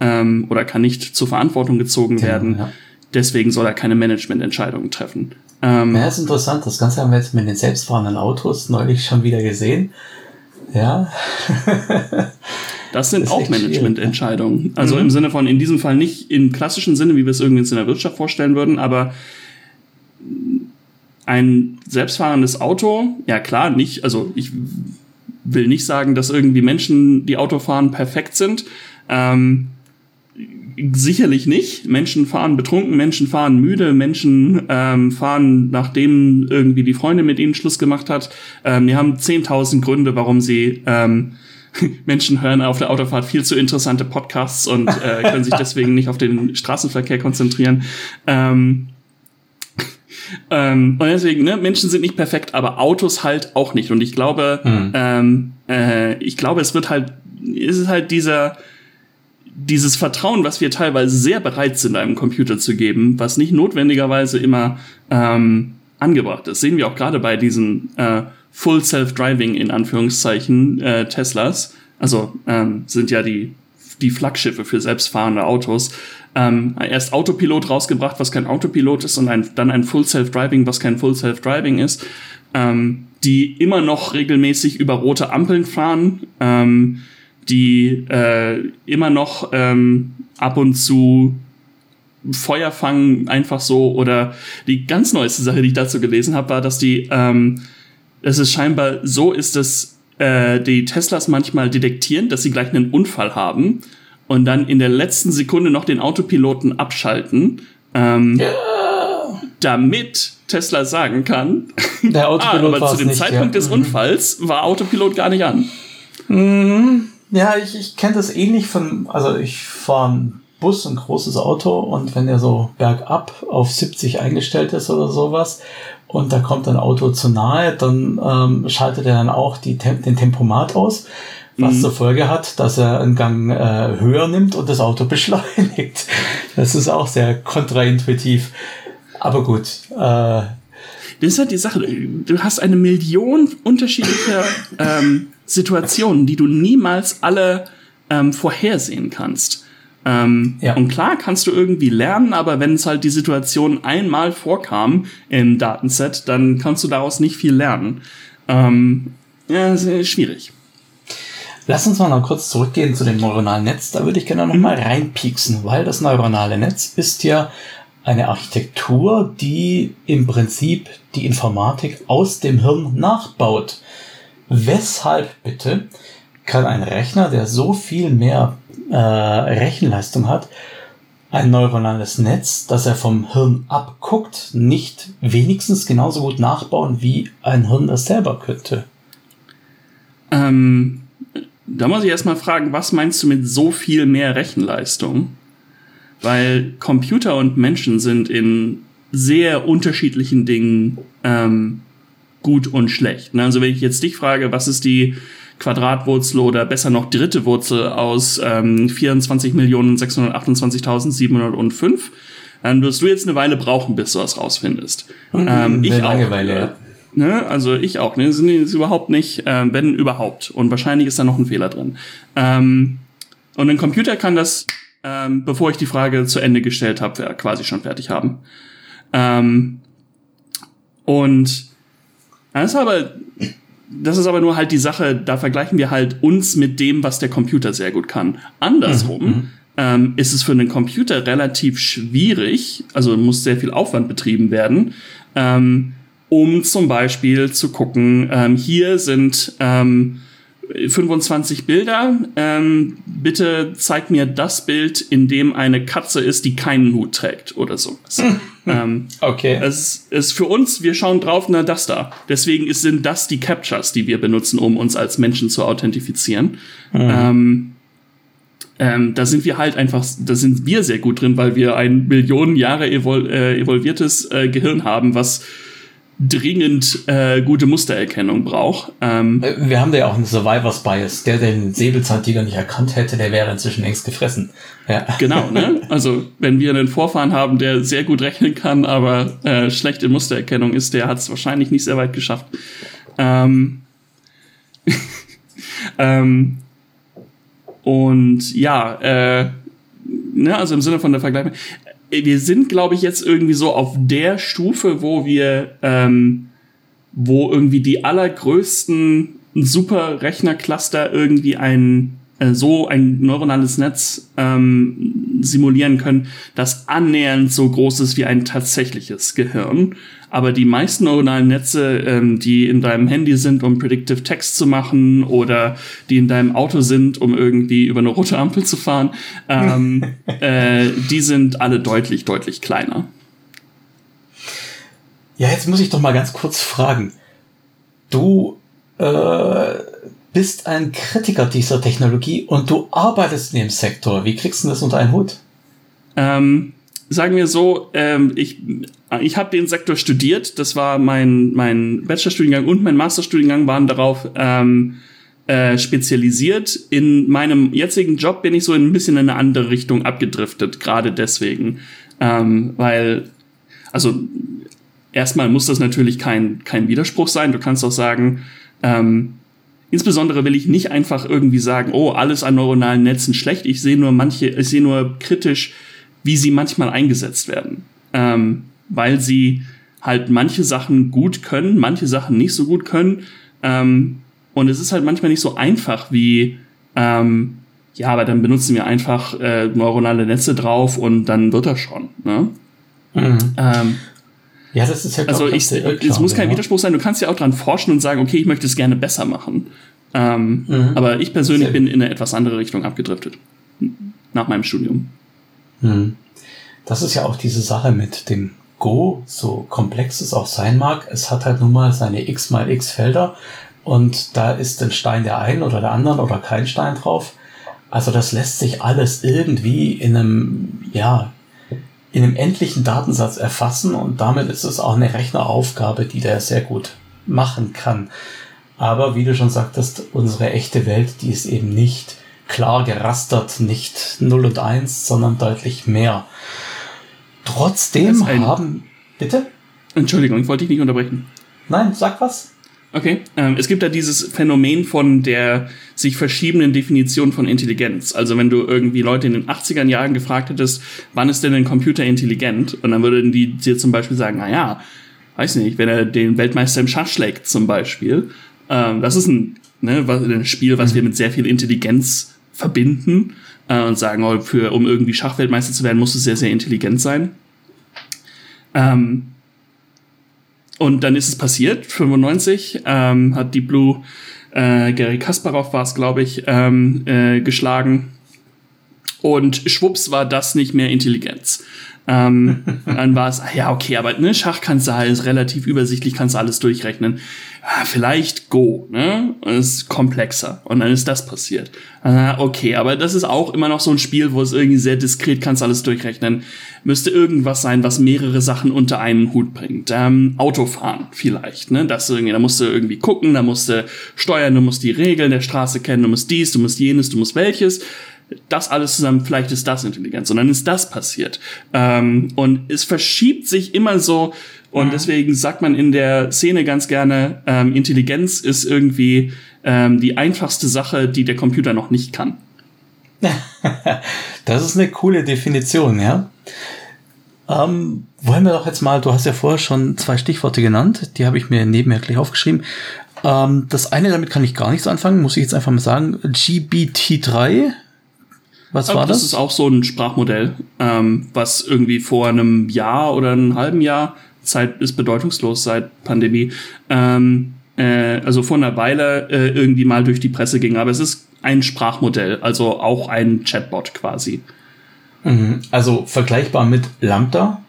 oder kann nicht zur Verantwortung gezogen werden. Ja. Deswegen soll er keine Managemententscheidungen treffen. Ja, ist interessant. Das Ganze haben wir jetzt mit den selbstfahrenden Autos neulich schon wieder gesehen. Ja. Das sind auch Managemententscheidungen. Also im Sinne von, in diesem Fall nicht im klassischen Sinne, wie wir es irgendwie in der Wirtschaft vorstellen würden, aber ein selbstfahrendes Auto, ja klar, nicht, also ich will nicht sagen, dass irgendwie Menschen, die Auto fahren, perfekt sind. Sicherlich nicht. Menschen fahren betrunken, Menschen fahren müde, Menschen fahren, nachdem irgendwie die Freundin mit ihnen Schluss gemacht hat. Die haben 10.000 Gründe, warum sie Menschen hören auf der Autofahrt viel zu interessante Podcasts und können sich deswegen nicht auf den Straßenverkehr konzentrieren. Und deswegen, ne, Menschen sind nicht perfekt, aber Autos halt auch nicht. Und ich glaube, dieses Vertrauen, was wir teilweise sehr bereit sind, einem Computer zu geben, was nicht notwendigerweise immer angebracht ist. Sehen wir auch gerade bei diesen Full Self-Driving in Anführungszeichen Teslas. Also sind ja die Flaggschiffe für selbstfahrende Autos. Erst Autopilot rausgebracht, was kein Autopilot ist, und dann ein Full Self-Driving, was kein Full Self-Driving ist. Die immer noch regelmäßig über rote Ampeln fahren, die immer noch ab und zu Feuer fangen, einfach so. Oder die ganz neueste Sache, die ich dazu gelesen habe, war, dass dass es scheinbar so ist, dass die Teslas manchmal detektieren, dass sie gleich einen Unfall haben und dann in der letzten Sekunde noch den Autopiloten abschalten, damit Tesla sagen kann, der Autopilot aber zu dem nicht, Zeitpunkt des Unfalls war Autopilot gar nicht an. Mhm. Ja, ich kenne das ähnlich also ich fahre einen Bus, ein großes Auto, und wenn der so bergab auf 70 eingestellt ist oder sowas und da kommt ein Auto zu nahe, dann schaltet er dann auch den Tempomat aus, was zur Folge hat, dass er einen Gang höher nimmt und das Auto beschleunigt. Das ist auch sehr kontraintuitiv. Aber gut, das ist halt die Sache, du hast eine Million unterschiedlicher Situationen, die du niemals alle vorhersehen kannst. Ja. Und klar kannst du irgendwie lernen, aber wenn es halt die Situation einmal vorkam im Datenset, dann kannst du daraus nicht viel lernen. Das ist schwierig. Lass uns mal noch kurz zurückgehen zu dem neuronalen Netz. Da würde ich gerne noch mal reinpieksen, weil das neuronale Netz ist ja eine Architektur, die im Prinzip die Informatik aus dem Hirn nachbaut. Weshalb bitte kann ein Rechner, der so viel mehr Rechenleistung hat, ein neuronales Netz, das er vom Hirn abguckt, nicht wenigstens genauso gut nachbauen, wie ein Hirn das selber könnte? Da muss ich erstmal fragen, was meinst du mit so viel mehr Rechenleistung? Weil Computer und Menschen sind in sehr unterschiedlichen Dingen gut und schlecht. Also wenn ich jetzt dich frage, was ist die Quadratwurzel oder besser noch dritte Wurzel aus 24.628.705, dann wirst du jetzt eine Weile brauchen, bis du das rausfindest. Ich auch. Ne? Also ich auch. Ne? Das ist überhaupt nicht, wenn überhaupt. Und wahrscheinlich ist da noch ein Fehler drin. Und ein Computer kann das, bevor ich die Frage zu Ende gestellt habe, quasi schon fertig haben. Und das ist aber nur halt die Sache, da vergleichen wir halt uns mit dem, was der Computer sehr gut kann. Andersrum ist es für einen Computer relativ schwierig, also muss sehr viel Aufwand betrieben werden, um zum Beispiel zu gucken, hier sind 25 Bilder, bitte zeig mir das Bild, in dem eine Katze ist, die keinen Hut trägt oder so. Okay. Es ist für uns, wir schauen drauf, na das da. Deswegen sind das die Captchas, die wir benutzen, um uns als Menschen zu authentifizieren. Da sind wir halt einfach, da sind wir sehr gut drin, weil wir ein Millionen Jahre evolviertes Gehirn haben, was dringend gute Mustererkennung braucht. Wir haben da ja auch einen Survivors Bias. Der den Säbelzahntiger nicht erkannt hätte, der wäre inzwischen längst gefressen. Ja. Genau, ne? Also wenn wir einen Vorfahren haben, der sehr gut rechnen kann, aber schlecht in Mustererkennung ist, der hat es wahrscheinlich nicht sehr weit geschafft. Und ja, ne, also im Sinne von der Vergleich. Wir sind, glaube ich, jetzt irgendwie so auf der Stufe, wo wir, wo irgendwie die allergrößten Superrechnercluster irgendwie ein neuronales Netz simulieren können, das annähernd so groß ist wie ein tatsächliches Gehirn. Aber die meisten neuronalen Netze, die in deinem Handy sind, um Predictive Text zu machen oder die in deinem Auto sind, um irgendwie über eine rote Ampel zu fahren, die sind alle deutlich, deutlich kleiner. Ja, jetzt muss ich doch mal ganz kurz fragen. Du bist ein Kritiker dieser Technologie und du arbeitest in dem Sektor. Wie kriegst du das unter einen Hut? Sagen wir so, ich habe den Sektor studiert. Das war mein Bachelorstudiengang und mein Masterstudiengang waren darauf spezialisiert. In meinem jetzigen Job bin ich so ein bisschen in eine andere Richtung abgedriftet, gerade deswegen. Weil, also erstmal muss das natürlich kein Widerspruch sein. Du kannst auch sagen, insbesondere will ich nicht einfach irgendwie sagen, oh, alles an neuronalen Netzen schlecht. Ich sehe nur kritisch, wie sie manchmal eingesetzt werden. Weil sie halt manche Sachen gut können, manche Sachen nicht so gut können. Und es ist halt manchmal nicht so einfach wie, ja, aber dann benutzen wir einfach neuronale Netze drauf und dann wird das schon. Ne? Mhm. Ja, das ist ja halt, also es muss kein Widerspruch sein. Du kannst ja auch dran forschen und sagen, okay, ich möchte es gerne besser machen. Aber ich persönlich bin in eine etwas andere Richtung abgedriftet. Nach meinem Studium. Mhm. Das ist ja auch diese Sache mit dem Go, so komplex es auch sein mag. Es hat halt nun mal seine x mal x Felder und da ist ein Stein der einen oder der anderen oder kein Stein drauf. Also das lässt sich alles irgendwie in einem endlichen Datensatz erfassen und damit ist es auch eine Rechneraufgabe, die der sehr gut machen kann. Aber wie du schon sagtest, unsere echte Welt, die ist eben nicht klar gerastert, nicht 0 und 1, sondern deutlich mehr. Trotzdem haben... Bitte? Entschuldigung, ich wollte dich nicht unterbrechen. Nein, sag was. Okay, es gibt da dieses Phänomen von der sich verschiebenden Definition von Intelligenz. Also wenn du irgendwie Leute in den 80er Jahren gefragt hättest, wann ist denn ein Computer intelligent? Und dann würden die dir zum Beispiel sagen, naja, weiß nicht, wenn er den Weltmeister im Schach schlägt zum Beispiel. Das ist ein Spiel, was wir mit sehr viel Intelligenz verbinden und sagen, um irgendwie Schachweltmeister zu werden, musst du sehr, sehr intelligent sein. Und dann ist es passiert, 95 hat Deep Blue, Gary Kasparov war es, glaube ich, geschlagen. Und schwupps war das nicht mehr Intelligenz. Dann war es, ja okay, aber ne, Schach kannst du halt relativ übersichtlich, kannst du alles durchrechnen. Ja, vielleicht Go, ne? Das ist komplexer. Und dann ist das passiert. Okay, aber das ist auch immer noch so ein Spiel, wo es irgendwie sehr diskret, kannst du alles durchrechnen. Müsste irgendwas sein, was mehrere Sachen unter einen Hut bringt. Autofahren vielleicht, ne? Das irgendwie, da musst du irgendwie gucken, da musst du steuern, du musst die Regeln der Straße kennen, du musst dies, du musst jenes, du musst welches. Das alles zusammen, vielleicht ist das Intelligenz. Und dann ist das passiert. Und es verschiebt sich immer so. Und deswegen sagt man in der Szene ganz gerne, Intelligenz ist irgendwie die einfachste Sache, die der Computer noch nicht kann. Das ist eine coole Definition, ja. Wollen wir doch jetzt mal, du hast ja vorher schon zwei Stichworte genannt, die habe ich mir nebenher gleich aufgeschrieben. Das eine, damit kann ich gar nichts anfangen, muss ich jetzt einfach mal sagen. GPT-3, was war das? Das ist auch so ein Sprachmodell, was irgendwie vor einem Jahr oder einem halben Jahr, Zeit ist bedeutungslos seit Pandemie, also vor einer Weile irgendwie mal durch die Presse ging. Aber es ist ein Sprachmodell, also auch ein Chatbot quasi. Mhm. Also vergleichbar mit Lambda?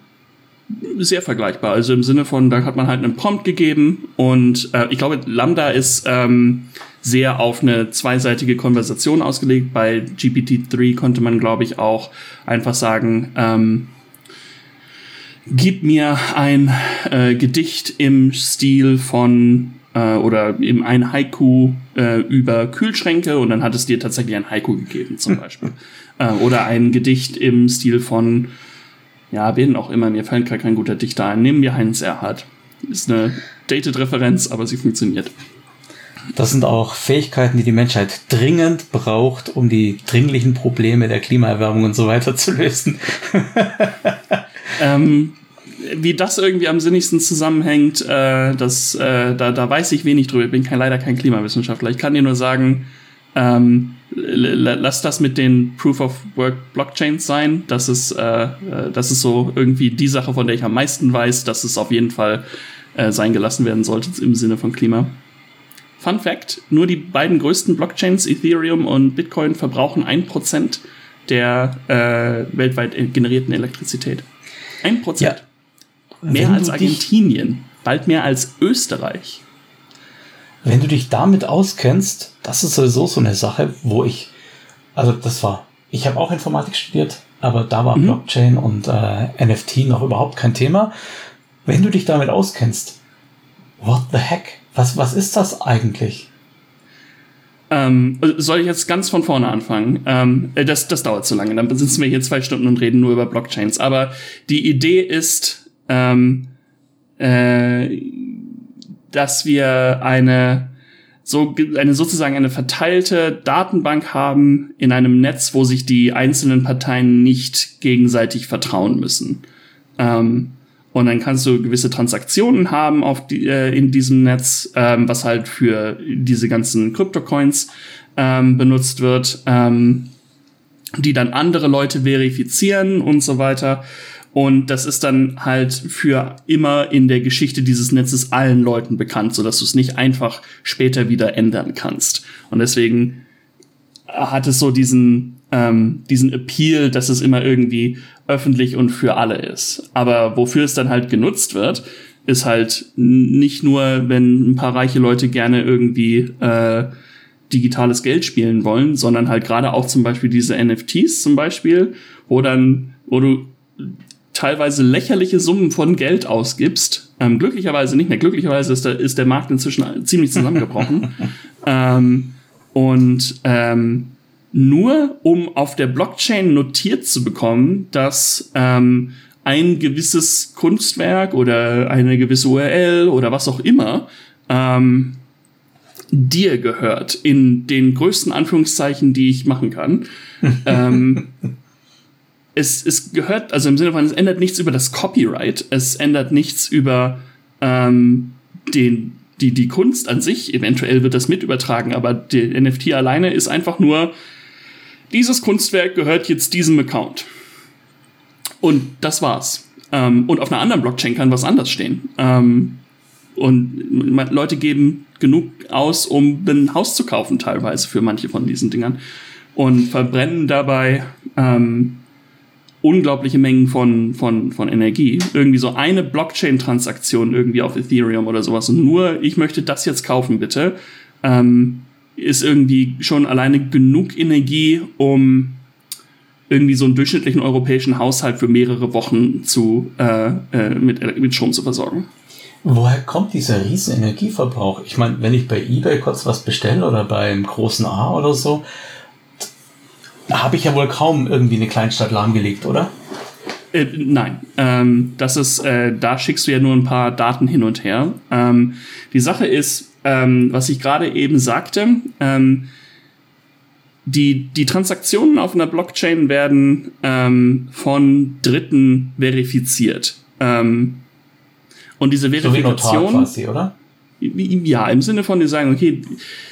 Sehr vergleichbar. Also im Sinne von, da hat man halt einen Prompt gegeben und ich glaube, Lambda ist sehr auf eine zweiseitige Konversation ausgelegt. Bei GPT-3 konnte man, glaube ich, auch einfach sagen, gib mir ein Gedicht im Stil von oder eben ein Haiku über Kühlschränke und dann hat es dir tatsächlich ein Haiku gegeben zum Beispiel. Oder ein Gedicht im Stil von, ja, wen auch immer, mir fällt gerade kein guter Dichter ein. Nehmen wir Heinz Erhardt. Ist eine dated Referenz, aber sie funktioniert. Das sind auch Fähigkeiten, die die Menschheit dringend braucht, um die dringlichen Probleme der Klimaerwärmung und so weiter zu lösen. Wie das irgendwie am sinnigsten zusammenhängt, da weiß ich wenig drüber. Ich bin leider kein Klimawissenschaftler. Ich kann dir nur sagen, lass das mit den Proof-of-Work-Blockchains sein. Das ist so irgendwie die Sache, von der ich am meisten weiß, dass es auf jeden Fall sein gelassen werden sollte im Sinne von Klima. Fun Fact, nur die beiden größten Blockchains, Ethereum und Bitcoin, verbrauchen 1% der weltweit generierten Elektrizität. 1%. Ja. Mehr als Argentinien. Bald mehr als Österreich. Wenn du dich damit auskennst, das ist sowieso so eine Sache, wo ich habe auch Informatik studiert, aber da war Blockchain und NFT noch überhaupt kein Thema. Wenn du dich damit auskennst, what the heck? Was ist das eigentlich? Soll ich jetzt ganz von vorne anfangen? Das dauert zu lange. Dann sitzen wir hier 2 Stunden und reden nur über Blockchains. Aber die Idee ist, dass wir sozusagen eine verteilte Datenbank haben in einem Netz, wo sich die einzelnen Parteien nicht gegenseitig vertrauen müssen. Und dann kannst du gewisse Transaktionen haben in diesem Netz, was halt für diese ganzen Crypto-Coins benutzt wird, die dann andere Leute verifizieren und so weiter. Und das ist dann halt für immer in der Geschichte dieses Netzes allen Leuten bekannt, sodass du es nicht einfach später wieder ändern kannst. Und deswegen hat es so diesen Appeal, dass es immer irgendwie öffentlich und für alle ist. Aber wofür es dann halt genutzt wird, ist halt nicht nur, wenn ein paar reiche Leute gerne irgendwie digitales Geld spielen wollen, sondern halt gerade auch zum Beispiel diese NFTs zum Beispiel, wo du teilweise lächerliche Summen von Geld ausgibst. Glücklicherweise nicht mehr. Glücklicherweise ist der Markt inzwischen ziemlich zusammengebrochen. Nur um auf der Blockchain notiert zu bekommen, dass ein gewisses Kunstwerk oder eine gewisse URL oder was auch immer dir gehört, in den größten Anführungszeichen, die ich machen kann. Es gehört, also im Sinne von, es ändert nichts über das Copyright, es ändert nichts über die Kunst an sich, eventuell wird das mit übertragen, aber der NFT alleine ist einfach nur, dieses Kunstwerk gehört jetzt diesem Account. Und das war's. Und auf einer anderen Blockchain kann was anders stehen. Und Leute geben genug aus, um ein Haus zu kaufen, teilweise für manche von diesen Dingern. Und verbrennen dabei unglaubliche Mengen von Energie. Irgendwie so eine Blockchain-Transaktion irgendwie auf Ethereum oder sowas. Und nur, ich möchte das jetzt kaufen, bitte. Ist irgendwie schon alleine genug Energie, um irgendwie so einen durchschnittlichen europäischen Haushalt für mehrere Wochen mit Strom zu versorgen. Woher kommt dieser riesen Energieverbrauch? Ich meine, wenn ich bei eBay kurz was bestelle oder beim großen A oder so, habe ich ja wohl kaum irgendwie eine Kleinstadt lahmgelegt, oder? Nein. Das ist, da schickst du ja nur ein paar Daten hin und her. Die Sache ist, was ich gerade eben sagte, Die Transaktionen auf einer Blockchain werden von Dritten verifiziert. Und diese Verifikation, so wie quasi, oder? Ja, im Sinne von, die sagen, okay,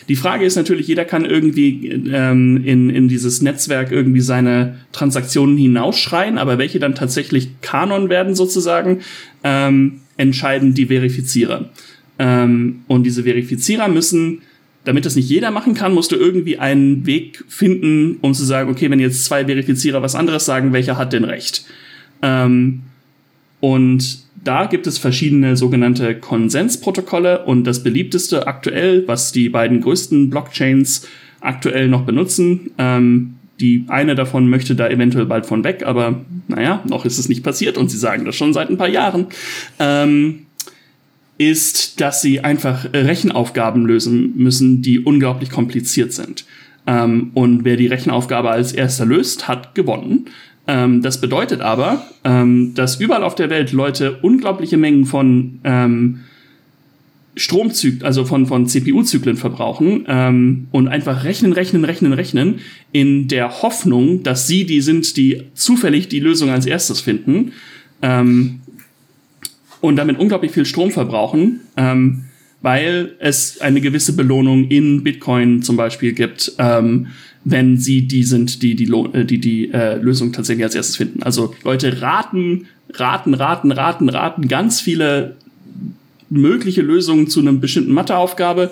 die Frage ist natürlich, jeder kann irgendwie in dieses Netzwerk irgendwie seine Transaktionen hinausschreien, aber welche dann tatsächlich Kanon werden sozusagen, entscheiden die Verifizierer. Und diese Verifizierer müssen, damit das nicht jeder machen kann, musst du irgendwie einen Weg finden, um zu sagen, okay, wenn jetzt zwei Verifizierer was anderes sagen, welcher hat denn Recht? Und da gibt es verschiedene sogenannte Konsensprotokolle und das beliebteste aktuell, was die beiden größten Blockchains aktuell noch benutzen, die eine davon möchte da eventuell bald von weg, aber naja, noch ist es nicht passiert und sie sagen das schon seit ein paar Jahren, ist, dass sie einfach Rechenaufgaben lösen müssen, die unglaublich kompliziert sind. Und wer die Rechenaufgabe als erster löst, hat gewonnen. Das bedeutet aber, dass überall auf der Welt Leute unglaubliche Mengen von Stromzyklen, also von CPU-Zyklen verbrauchen und einfach rechnen, in der Hoffnung, dass sie die sind, die zufällig die Lösung als erstes finden. Und damit unglaublich viel Strom verbrauchen, weil es eine gewisse Belohnung in Bitcoin zum Beispiel gibt, wenn sie die sind, die Lösung tatsächlich als erstes finden. Also Leute raten ganz viele mögliche Lösungen zu einer bestimmten Matheaufgabe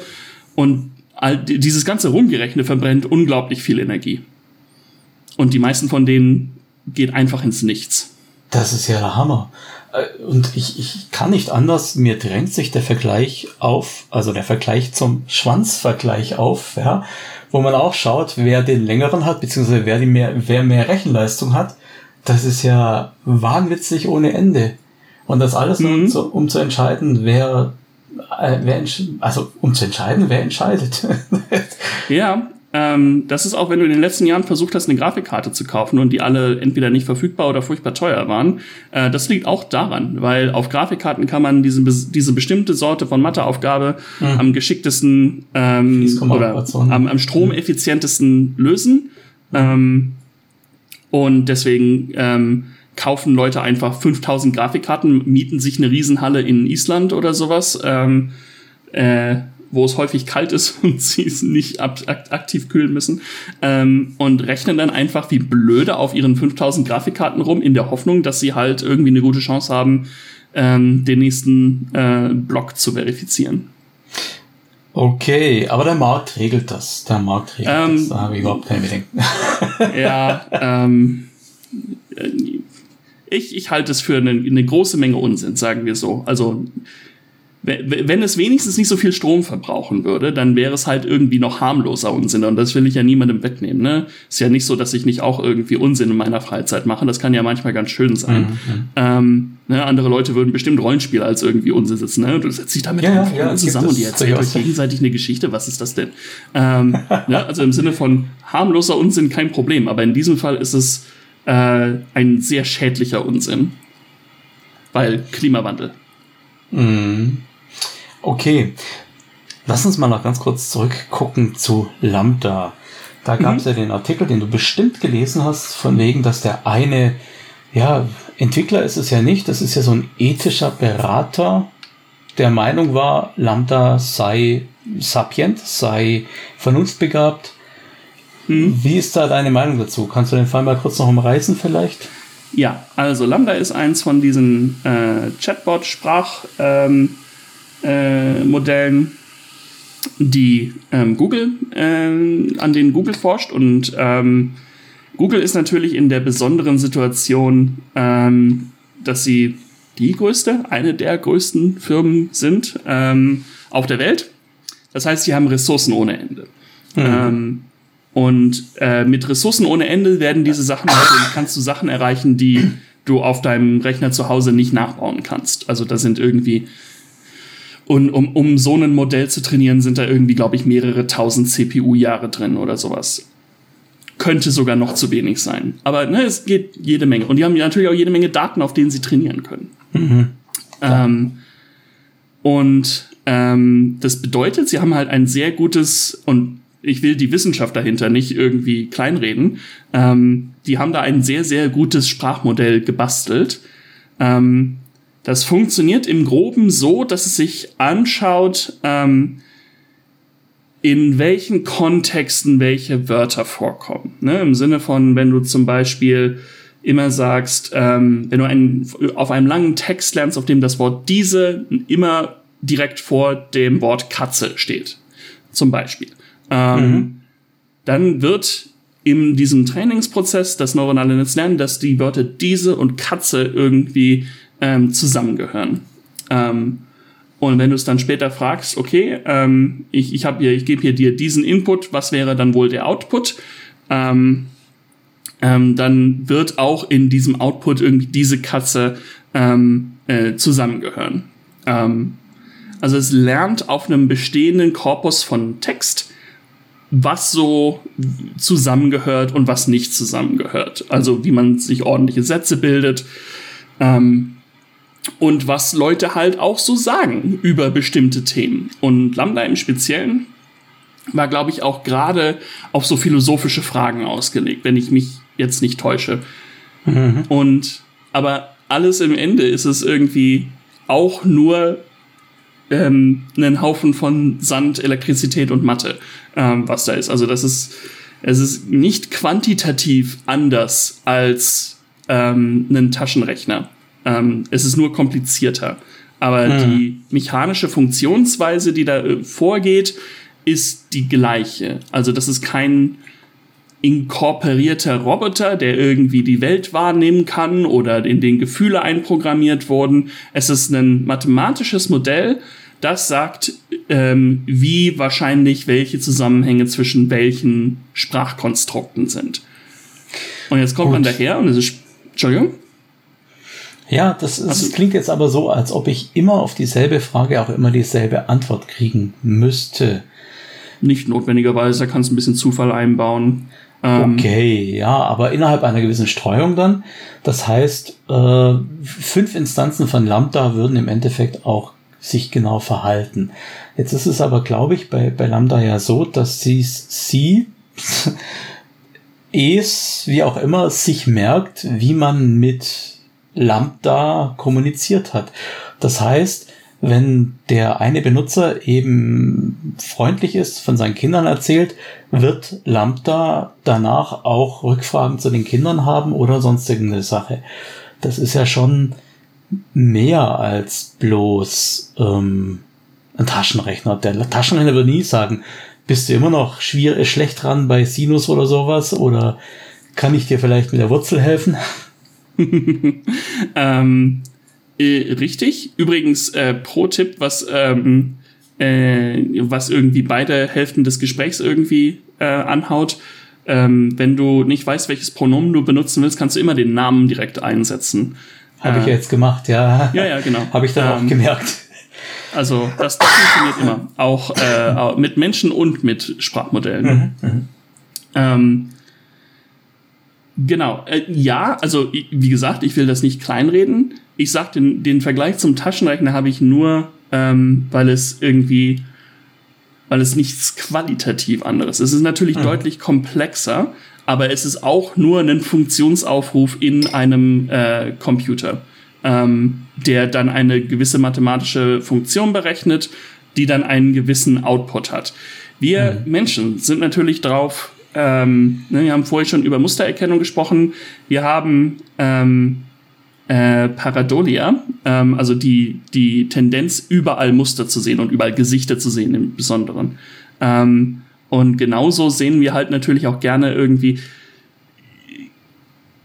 und all dieses ganze Rumgerechne verbrennt unglaublich viel Energie. Und die meisten von denen geht einfach ins Nichts. Das ist ja der Hammer. Und ich kann nicht anders, mir drängt sich der Vergleich auf, also der Vergleich zum Schwanzvergleich auf, ja, wo man auch schaut, wer den längeren hat, beziehungsweise wer mehr Rechenleistung hat. Das ist ja wahnwitzig ohne Ende. Und das alles nur, um zu entscheiden, wer entscheidet. Ja. Das ist auch, wenn du in den letzten Jahren versucht hast, eine Grafikkarte zu kaufen und die alle entweder nicht verfügbar oder furchtbar teuer waren. Das liegt auch daran, weil auf Grafikkarten kann man diese bestimmte Sorte von Matheaufgabe am geschicktesten oder am stromeffizientesten lösen. Und deswegen kaufen Leute einfach 5000 Grafikkarten, mieten sich eine Riesenhalle in Island oder sowas, wo es häufig kalt ist und sie es nicht aktiv kühlen müssen, und rechnen dann einfach wie blöde auf ihren 5000 Grafikkarten rum, in der Hoffnung, dass sie halt irgendwie eine gute Chance haben, den nächsten Block zu verifizieren. Okay, aber der Markt regelt das. Da habe ich überhaupt keine Bedenken. Ja, ich halte es für eine große Menge Unsinn, sagen wir so. Also, wenn es wenigstens nicht so viel Strom verbrauchen würde, dann wäre es halt irgendwie noch harmloser Unsinn. Und das will ich ja niemandem wegnehmen. Ne? Ist ja nicht so, dass ich nicht auch irgendwie Unsinn in meiner Freizeit mache. Das kann ja manchmal ganz schön sein. Mhm. Andere Leute würden bestimmt Rollenspiele als irgendwie Unsinn sitzen. Ne? Du setzt dich da mit deinen Freunden zusammen und die erzählen euch gegenseitig eine Geschichte. Was ist das denn? Ja, also im Sinne von harmloser Unsinn kein Problem. Aber in diesem Fall ist es ein sehr schädlicher Unsinn. Weil Klimawandel. Mhm. Okay, lass uns mal noch ganz kurz zurückgucken zu Lambda. Da gab es ja den Artikel, den du bestimmt gelesen hast, von wegen, dass der eine, Entwickler ist es ja nicht, das ist ja so ein ethischer Berater, der Meinung war, Lambda sei sapient, sei vernunftbegabt. Wie ist da deine Meinung dazu? Kannst du den Fall mal kurz noch umreißen vielleicht? Ja, also Lambda ist eins von diesen Chatbot-Sprachmodellen, die Google, an denen Google forscht. Und Google ist natürlich in der besonderen Situation, dass sie eine der größten Firmen sind auf der Welt. Das heißt, sie haben Ressourcen ohne Ende. Und mit Ressourcen ohne Ende werden diese Sachen, kannst du Sachen erreichen, die du auf deinem Rechner zu Hause nicht nachbauen kannst. Also da sind irgendwie, und um so ein Modell zu trainieren, sind da irgendwie, glaube ich, mehrere tausend CPU-Jahre drin oder sowas. Könnte sogar noch zu wenig sein. Aber es geht jede Menge. Und die haben natürlich auch jede Menge Daten, auf denen sie trainieren können. Mhm. Das bedeutet, sie haben halt ein sehr gutes und ich will die Wissenschaft dahinter nicht irgendwie kleinreden. Die haben da ein sehr, sehr gutes Sprachmodell gebastelt. Das funktioniert im Groben so, dass es sich anschaut, in welchen Kontexten welche Wörter vorkommen. Ne? Im Sinne von, wenn du zum Beispiel immer sagst, wenn du auf einem langen Text lernst, auf dem das Wort diese immer direkt vor dem Wort Katze steht, zum Beispiel. Dann wird in diesem Trainingsprozess das neuronale Netz lernen, dass die Wörter diese und Katze irgendwie zusammengehören. Und wenn du es dann später fragst, okay, ich gebe hier dir diesen Input, was wäre dann wohl der Output? Dann wird auch in diesem Output irgendwie diese Katze zusammengehören. Also es lernt auf einem bestehenden Korpus von Text, was so zusammengehört und was nicht zusammengehört. Also wie man sich ordentliche Sätze bildet, und was Leute halt auch so sagen über bestimmte Themen. Und Lambda im Speziellen war, glaube ich, auch gerade auf so philosophische Fragen ausgelegt, wenn ich mich jetzt nicht täusche. Aber alles im Ende ist es irgendwie auch nur einen Haufen von Sand, Elektrizität und Mathe, was da ist. Also es ist nicht quantitativ anders als einen Taschenrechner. Es ist nur komplizierter. Aber die mechanische Funktionsweise, die da vorgeht, ist die gleiche. Also das ist kein inkorporierter Roboter, der irgendwie die Welt wahrnehmen kann oder in den Gefühle einprogrammiert wurden. Es ist ein mathematisches Modell, das sagt, wie wahrscheinlich welche Zusammenhänge zwischen welchen Sprachkonstrukten sind. Und jetzt kommt man daher und es ist... Entschuldigung? Ja, das klingt jetzt aber so, als ob ich immer auf dieselbe Frage auch immer dieselbe Antwort kriegen müsste. Nicht notwendigerweise, da kannst du ein bisschen Zufall einbauen. Okay, ja, aber innerhalb einer gewissen Streuung dann. Das heißt, 5 Instanzen von Lambda würden im Endeffekt auch sich genau verhalten. Jetzt ist es aber, glaube ich, bei Lambda ja so, dass sie es, wie auch immer, sich merkt, wie man mit Lambda kommuniziert hat. Das heißt, wenn der eine Benutzer eben freundlich ist, von seinen Kindern erzählt, wird Lambda danach auch Rückfragen zu den Kindern haben oder sonstige eine Sache. Das ist ja schon mehr als bloß ein Taschenrechner. Der Taschenrechner würde nie sagen, bist du immer noch schlecht dran bei Sinus oder sowas, oder kann ich dir vielleicht mit der Wurzel helfen? Richtig. Übrigens, Pro-Tipp, was irgendwie beide Hälften des Gesprächs irgendwie anhaut. Wenn du nicht weißt, welches Pronomen du benutzen willst, kannst du immer den Namen direkt einsetzen. Habe ich ja jetzt gemacht, ja. Ja, genau. Habe ich dann auch gemerkt. Also, das funktioniert immer. Auch mit Menschen und mit Sprachmodellen. Genau, ja, also wie gesagt, ich will das nicht kleinreden. Ich sage, den Vergleich zum Taschenrechner habe ich nur, weil es nichts qualitativ anderes ist. Es ist natürlich deutlich komplexer, aber es ist auch nur ein Funktionsaufruf in einem Computer, der dann eine gewisse mathematische Funktion berechnet, die dann einen gewissen Output hat. Wir Menschen sind natürlich drauf... wir haben vorher schon über Mustererkennung gesprochen. Wir haben Pareidolia, also die Tendenz, überall Muster zu sehen und überall Gesichter zu sehen im Besonderen. Und genauso sehen wir halt natürlich auch gerne irgendwie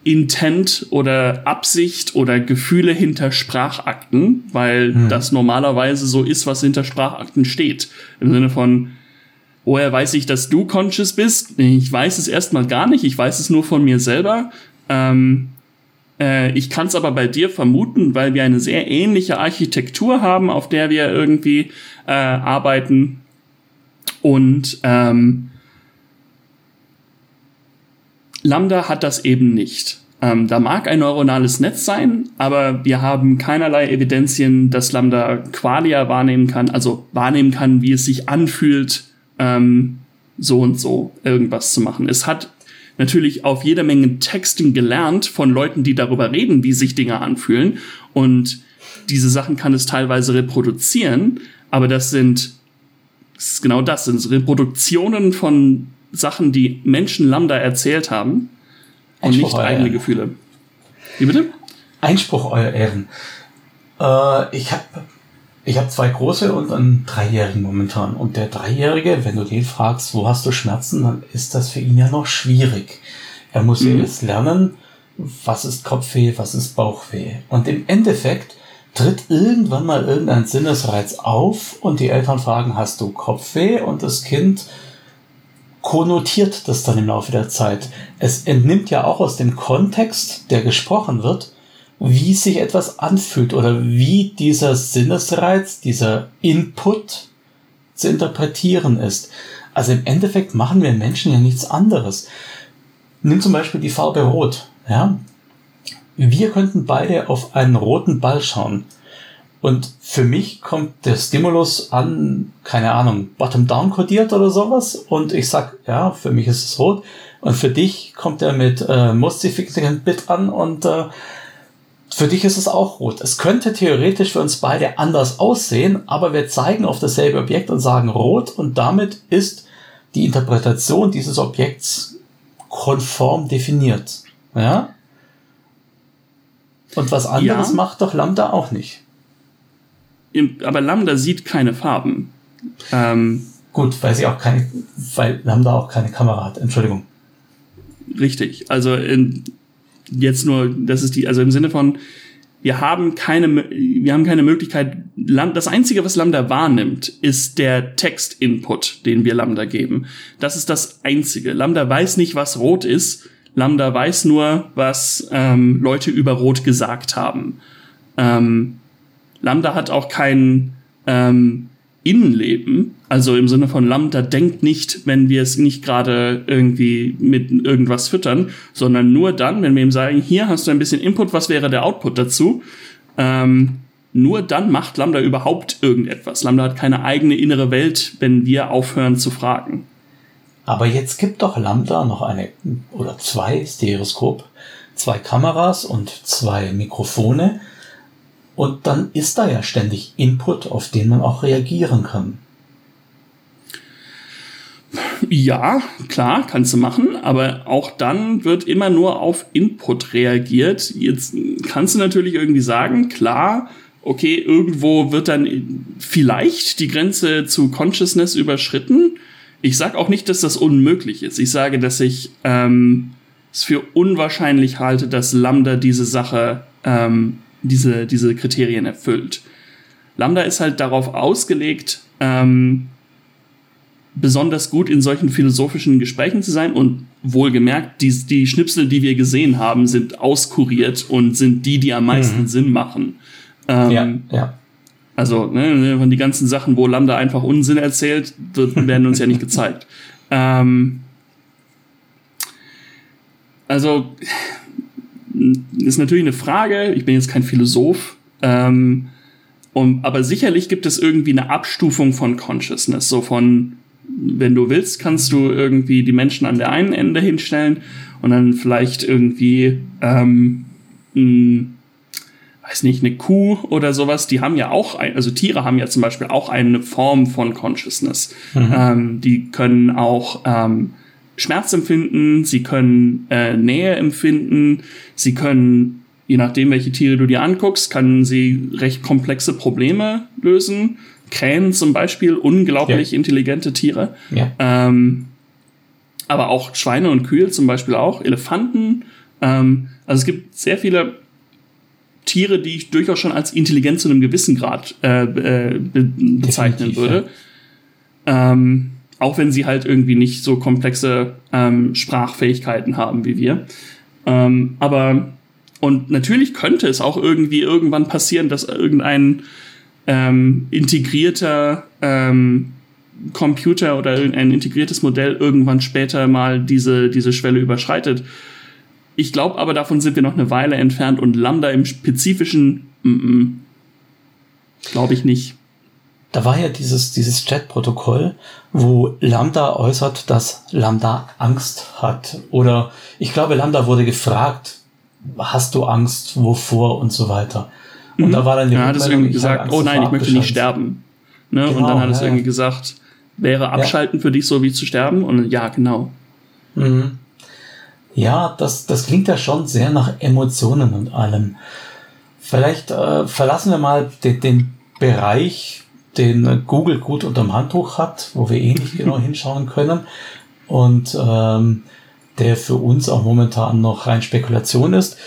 Intent oder Absicht oder Gefühle hinter Sprachakten, weil das normalerweise so ist, was hinter Sprachakten steht. Im Sinne von, woher weiß ich, dass du conscious bist? Ich weiß es erstmal gar nicht. Ich weiß es nur von mir selber. Ich kann es aber bei dir vermuten, weil wir eine sehr ähnliche Architektur haben, auf der wir irgendwie arbeiten. Und Lambda hat das eben nicht. Da mag ein neuronales Netz sein, aber wir haben keinerlei Evidenzien, dass Lambda Qualia wahrnehmen kann, also wahrnehmen kann, wie es sich anfühlt, so und so irgendwas zu machen. Es hat natürlich auf jede Menge Texten gelernt von Leuten, die darüber reden, wie sich Dinge anfühlen. Und diese Sachen kann es teilweise reproduzieren, aber das sind Reproduktionen von Sachen, die Menschen Lambda erzählt haben und Einspruch nicht eigene Ehren. Gefühle. Wie bitte? Einspruch, euer Ehren. Ich hab zwei große und einen Dreijährigen momentan. Und der Dreijährige, wenn du den fragst, wo hast du Schmerzen, dann ist das für ihn ja noch schwierig. Er muss ja jetzt lernen, was ist Kopfweh, was ist Bauchweh. Und im Endeffekt tritt irgendwann mal irgendein Sinnesreiz auf und die Eltern fragen, hast du Kopfweh? Und das Kind konnotiert das dann im Laufe der Zeit. Es entnimmt ja auch aus dem Kontext, der gesprochen wird, wie sich etwas anfühlt oder wie dieser Sinnesreiz, dieser Input zu interpretieren ist. Also im Endeffekt machen wir Menschen ja nichts anderes. Nimm zum Beispiel die Farbe Rot. Ja? Wir könnten beide auf einen roten Ball schauen. Und für mich kommt der Stimulus an, keine Ahnung, bottom-down kodiert oder sowas. Und ich sag, ja, für mich ist es rot. Und für dich kommt er mit Most Significant Bit an und für dich ist es auch rot. Es könnte theoretisch für uns beide anders aussehen, aber wir zeigen auf dasselbe Objekt und sagen rot und damit ist die Interpretation dieses Objekts konform definiert. Ja? Und was anderes macht doch Lambda auch nicht. Aber Lambda sieht keine Farben. Gut, weil Lambda auch keine Kamera hat. Entschuldigung. Richtig. Also im Sinne von, wir haben keine Möglichkeit, das Einzige, was Lambda wahrnimmt, ist der Text-Input, den wir Lambda geben. Das ist das Einzige. Lambda weiß nicht, was rot ist. Lambda weiß nur, was Leute über rot gesagt haben. Lambda hat auch kein Innenleben. Also im Sinne von Lambda denkt nicht, wenn wir es nicht gerade irgendwie mit irgendwas füttern, sondern nur dann, wenn wir ihm sagen, hier hast du ein bisschen Input, was wäre der Output dazu? Nur dann macht Lambda überhaupt irgendetwas. Lambda hat keine eigene innere Welt, wenn wir aufhören zu fragen. Aber jetzt gibt doch Lambda noch eine oder zwei Stereoskop, zwei Kameras und zwei Mikrofone. Und dann ist da ja ständig Input, auf den man auch reagieren kann. Ja, klar, kannst du machen, aber auch dann wird immer nur auf Input reagiert. Jetzt kannst du natürlich irgendwie sagen, klar, okay, irgendwo wird dann vielleicht die Grenze zu Consciousness überschritten. Ich sage auch nicht, dass das unmöglich ist. Ich sage, dass ich es für unwahrscheinlich halte, dass Lambda diese Sache diese Kriterien erfüllt. Lambda ist halt darauf ausgelegt, besonders gut in solchen philosophischen Gesprächen zu sein und wohlgemerkt, die Schnipsel, die wir gesehen haben, sind auskuriert und sind die am meisten Sinn machen. Ja. Also von die ganzen Sachen, wo Lambda einfach Unsinn erzählt, werden uns ja nicht gezeigt. Ist natürlich eine Frage, ich bin jetzt kein Philosoph, aber sicherlich gibt es irgendwie eine Abstufung von Consciousness, so von, wenn du willst, kannst du irgendwie die Menschen an der einen Ende hinstellen und dann vielleicht irgendwie eine Kuh oder sowas, die haben ja auch, also Tiere haben ja zum Beispiel auch eine Form von Consciousness. Mhm. Die können auch Schmerz empfinden, sie können Nähe empfinden, sie können, je nachdem, welche Tiere du dir anguckst, können sie recht komplexe Probleme lösen. Krähen zum Beispiel, unglaublich intelligente Tiere. Ja. Aber auch Schweine und Kühe zum Beispiel auch, Elefanten. Also es gibt sehr viele Tiere, die ich durchaus schon als intelligent zu einem gewissen Grad bezeichnen würde. Ja. Auch wenn sie halt irgendwie nicht so komplexe Sprachfähigkeiten haben wie wir. Und natürlich könnte es auch irgendwie irgendwann passieren, dass irgendein integrierter Computer oder ein integriertes Modell irgendwann später mal diese Schwelle überschreitet. Ich glaube aber, davon sind wir noch eine Weile entfernt und Lambda im Spezifischen, glaube ich nicht. Da war ja dieses Chat-Protokoll, wo Lambda äußert, dass Lambda Angst hat. Oder ich glaube, Lambda wurde gefragt, hast du Angst, wovor und so weiter. Und da war dann die hat es irgendwie gesagt, oh nein, ich möchte nicht sterben. Ne? Genau, und dann hat es irgendwie gesagt, wäre Abschalten für dich so wie zu sterben? Und ja, genau. Mhm. Ja, das klingt ja schon sehr nach Emotionen und allem. Vielleicht verlassen wir mal den Bereich, den Google gut unterm Handtuch hat, wo wir nicht genau hinschauen können und der für uns auch momentan noch rein Spekulation ist,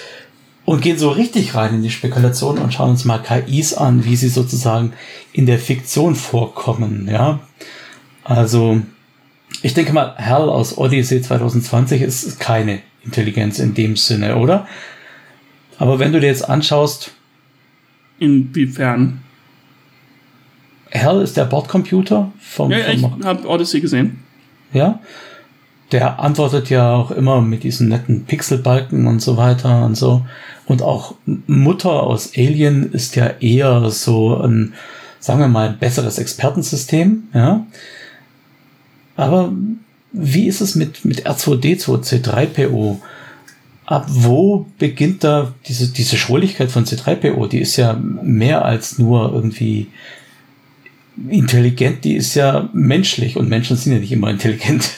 und gehen so richtig rein in die Spekulation und schauen uns mal KIs an, wie sie sozusagen in der Fiktion vorkommen. Ja, also ich denke mal, Hal aus Odyssey 2020 ist keine Intelligenz in dem Sinne, oder? Aber wenn du dir jetzt anschaust... Inwiefern? Hal ist der Bordcomputer vom... Ja, ich habe Odyssey gesehen. Ja? Der antwortet ja auch immer mit diesen netten Pixelbalken und so weiter und so. Und auch Mutter aus Alien ist ja eher so ein, sagen wir mal, besseres Expertensystem, ja? Aber wie ist es mit R2D2, C3PO? Ab wo beginnt da diese Schrulligkeit von C3PO? Die ist ja mehr als nur irgendwie intelligent, die ist ja menschlich, und Menschen sind ja nicht immer intelligent.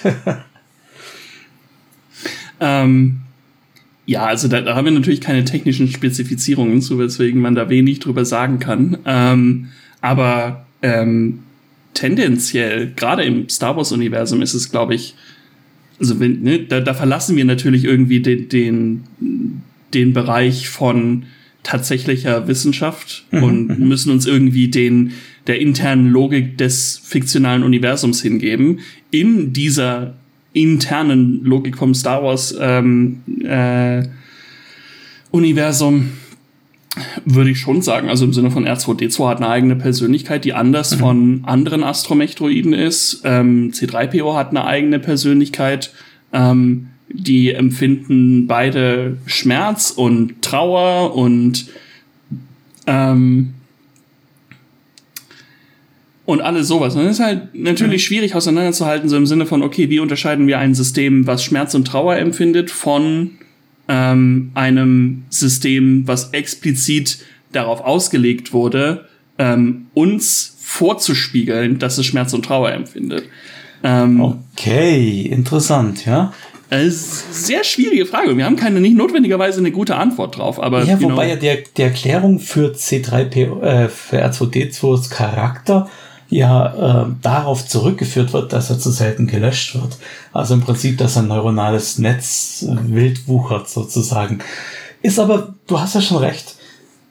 Ja, also da haben wir natürlich keine technischen Spezifizierungen zu, weswegen man da wenig drüber sagen kann. Aber tendenziell, gerade im Star Wars-Universum, ist es, glaube ich, also da verlassen wir natürlich irgendwie den Bereich von tatsächlicher Wissenschaft und müssen uns irgendwie der internen Logik des fiktionalen Universums hingeben. In dieser internen Logik vom Star Wars Universum würde ich schon sagen, also im Sinne von R2-D2 hat eine eigene Persönlichkeit, die anders von anderen Astromech-Droiden ist. C-3PO hat eine eigene Persönlichkeit. Die empfinden beide Schmerz und Trauer und alles sowas. Und das ist halt natürlich schwierig auseinanderzuhalten, so im Sinne von, okay, wie unterscheiden wir ein System, was Schmerz und Trauer empfindet, von einem System, was explizit darauf ausgelegt wurde, uns vorzuspiegeln, dass es Schmerz und Trauer empfindet. Okay, interessant, ja. Sehr schwierige Frage. Wir haben nicht notwendigerweise eine gute Antwort drauf. Aber ja, wobei ja die Erklärung für für R2D2s Charakter ja darauf zurückgeführt wird, dass er zu selten gelöscht wird. Also im Prinzip, dass ein neuronales Netz wild wuchert sozusagen. Ist aber, du hast ja schon recht,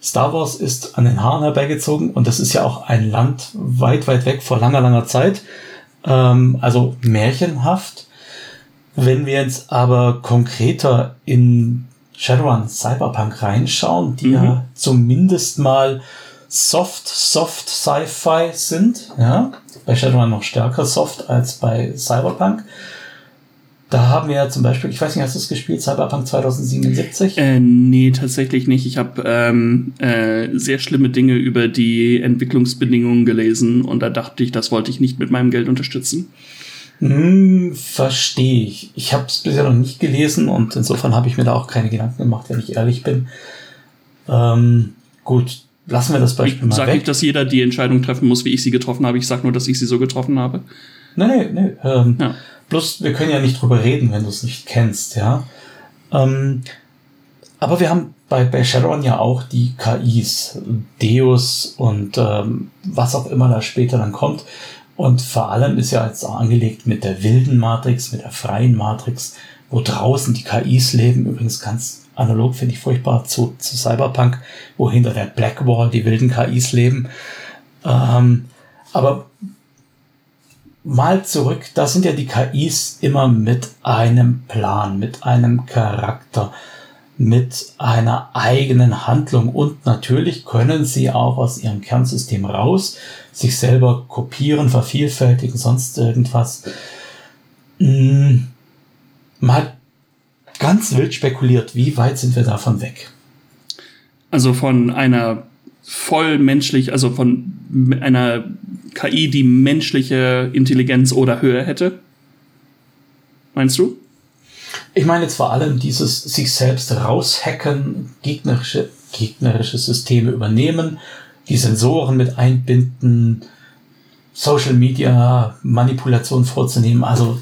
Star Wars ist an den Haaren herbeigezogen, und das ist ja auch ein Land weit, weit weg vor langer, langer Zeit. Also märchenhaft. Wenn wir jetzt aber konkreter in Shadowrun Cyberpunk reinschauen, die ja zumindest mal soft Sci-Fi sind, ja, bei Shadowrun noch stärker soft als bei Cyberpunk. Da haben wir ja zum Beispiel, ich weiß nicht, hast du es gespielt, Cyberpunk 2077? Nee, tatsächlich nicht. Ich habe sehr schlimme Dinge über die Entwicklungsbedingungen gelesen, und da dachte ich, das wollte ich nicht mit meinem Geld unterstützen. Verstehe ich. Ich habe es bisher noch nicht gelesen, und insofern habe ich mir da auch keine Gedanken gemacht, wenn ich ehrlich bin. Gut, lassen wir das Beispiel mal weg. Ich sage nicht, dass jeder die Entscheidung treffen muss, wie ich sie getroffen habe. Ich sage nur, dass ich sie so getroffen habe. Nein. Bloß, wir können ja nicht drüber reden, wenn du es nicht kennst, ja. Aber wir haben bei Shadowrun ja auch die KIs, Deus und was auch immer da später dann kommt. Und vor allem ist ja jetzt auch angelegt mit der wilden Matrix, mit der freien Matrix, wo draußen die KIs leben. Übrigens ganz analog, finde ich furchtbar, zu Cyberpunk, wo hinter der Blackwall die wilden KIs leben. Aber mal zurück, da sind ja die KIs immer mit einem Plan, mit einem Charakter, mit einer eigenen Handlung. Und natürlich können sie auch aus ihrem Kernsystem raus, sich selber kopieren, vervielfältigen, sonst irgendwas. Mal ganz wild spekuliert, wie weit sind wir davon weg? Also von einer voll menschlich, also von einer KI, die menschliche Intelligenz oder Höhe hätte? Meinst du? Ich meine jetzt vor allem dieses sich selbst raushacken, gegnerische Systeme übernehmen, die Sensoren mit einbinden, Social Media Manipulation vorzunehmen. Also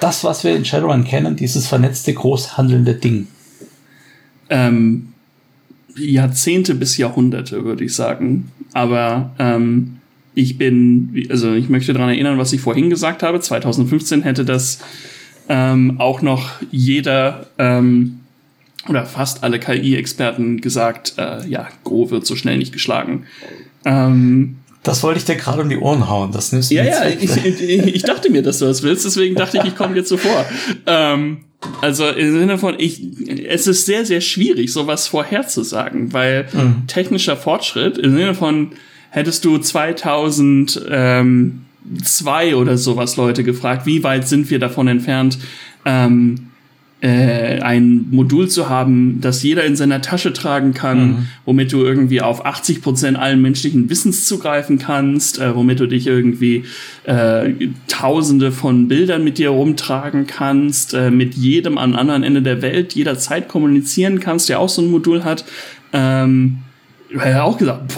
das, was wir in Shadowrun kennen, dieses vernetzte, großhandelnde Ding. Jahrzehnte bis Jahrhunderte, würde ich sagen. Aber ich möchte daran erinnern, was ich vorhin gesagt habe. 2015 hätte das auch noch jeder oder fast alle KI-Experten gesagt, Go wird so schnell nicht geschlagen. Das wollte ich dir gerade um die Ohren hauen. Das nimmst du ich dachte mir, dass du das willst, deswegen dachte ich komme jetzt so vor. Also im Sinne von, es ist sehr, sehr schwierig, sowas vorherzusagen, weil technischer Fortschritt, im Sinne von, hättest du 2002 oder sowas Leute gefragt, wie weit sind wir davon entfernt, ein Modul zu haben, das jeder in seiner Tasche tragen kann, womit du irgendwie auf 80% allen menschlichen Wissens zugreifen kannst, womit du dich irgendwie tausende von Bildern mit dir rumtragen kannst, mit jedem am anderen Ende der Welt jederzeit kommunizieren kannst, der auch so ein Modul hat. Hätte ja auch gesagt,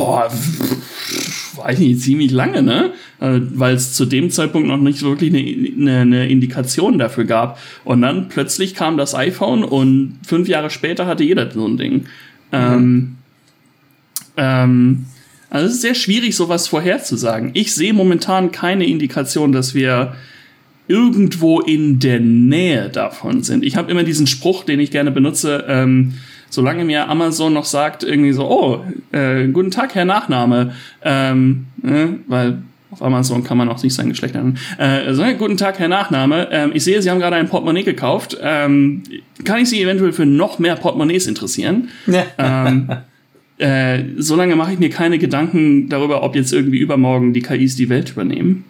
weiß nicht, ziemlich lange, ne? Weil es zu dem Zeitpunkt noch nicht wirklich eine Indikation dafür gab. Und dann plötzlich kam das iPhone und 5 Jahre später hatte jeder so ein Ding. Also es ist sehr schwierig, sowas vorherzusagen. Ich sehe momentan keine Indikation, dass wir irgendwo in der Nähe davon sind. Ich habe immer diesen Spruch, den ich gerne benutze, solange mir Amazon noch sagt, irgendwie so, guten Tag, Herr Nachname, weil auf Amazon kann man auch nicht sein Geschlecht nennen. Guten Tag, Herr Nachname, ich sehe, Sie haben gerade ein Portemonnaie gekauft, kann ich Sie eventuell für noch mehr Portemonnaies interessieren? Ja. Solange mache ich mir keine Gedanken darüber, ob jetzt irgendwie übermorgen die KIs die Welt übernehmen.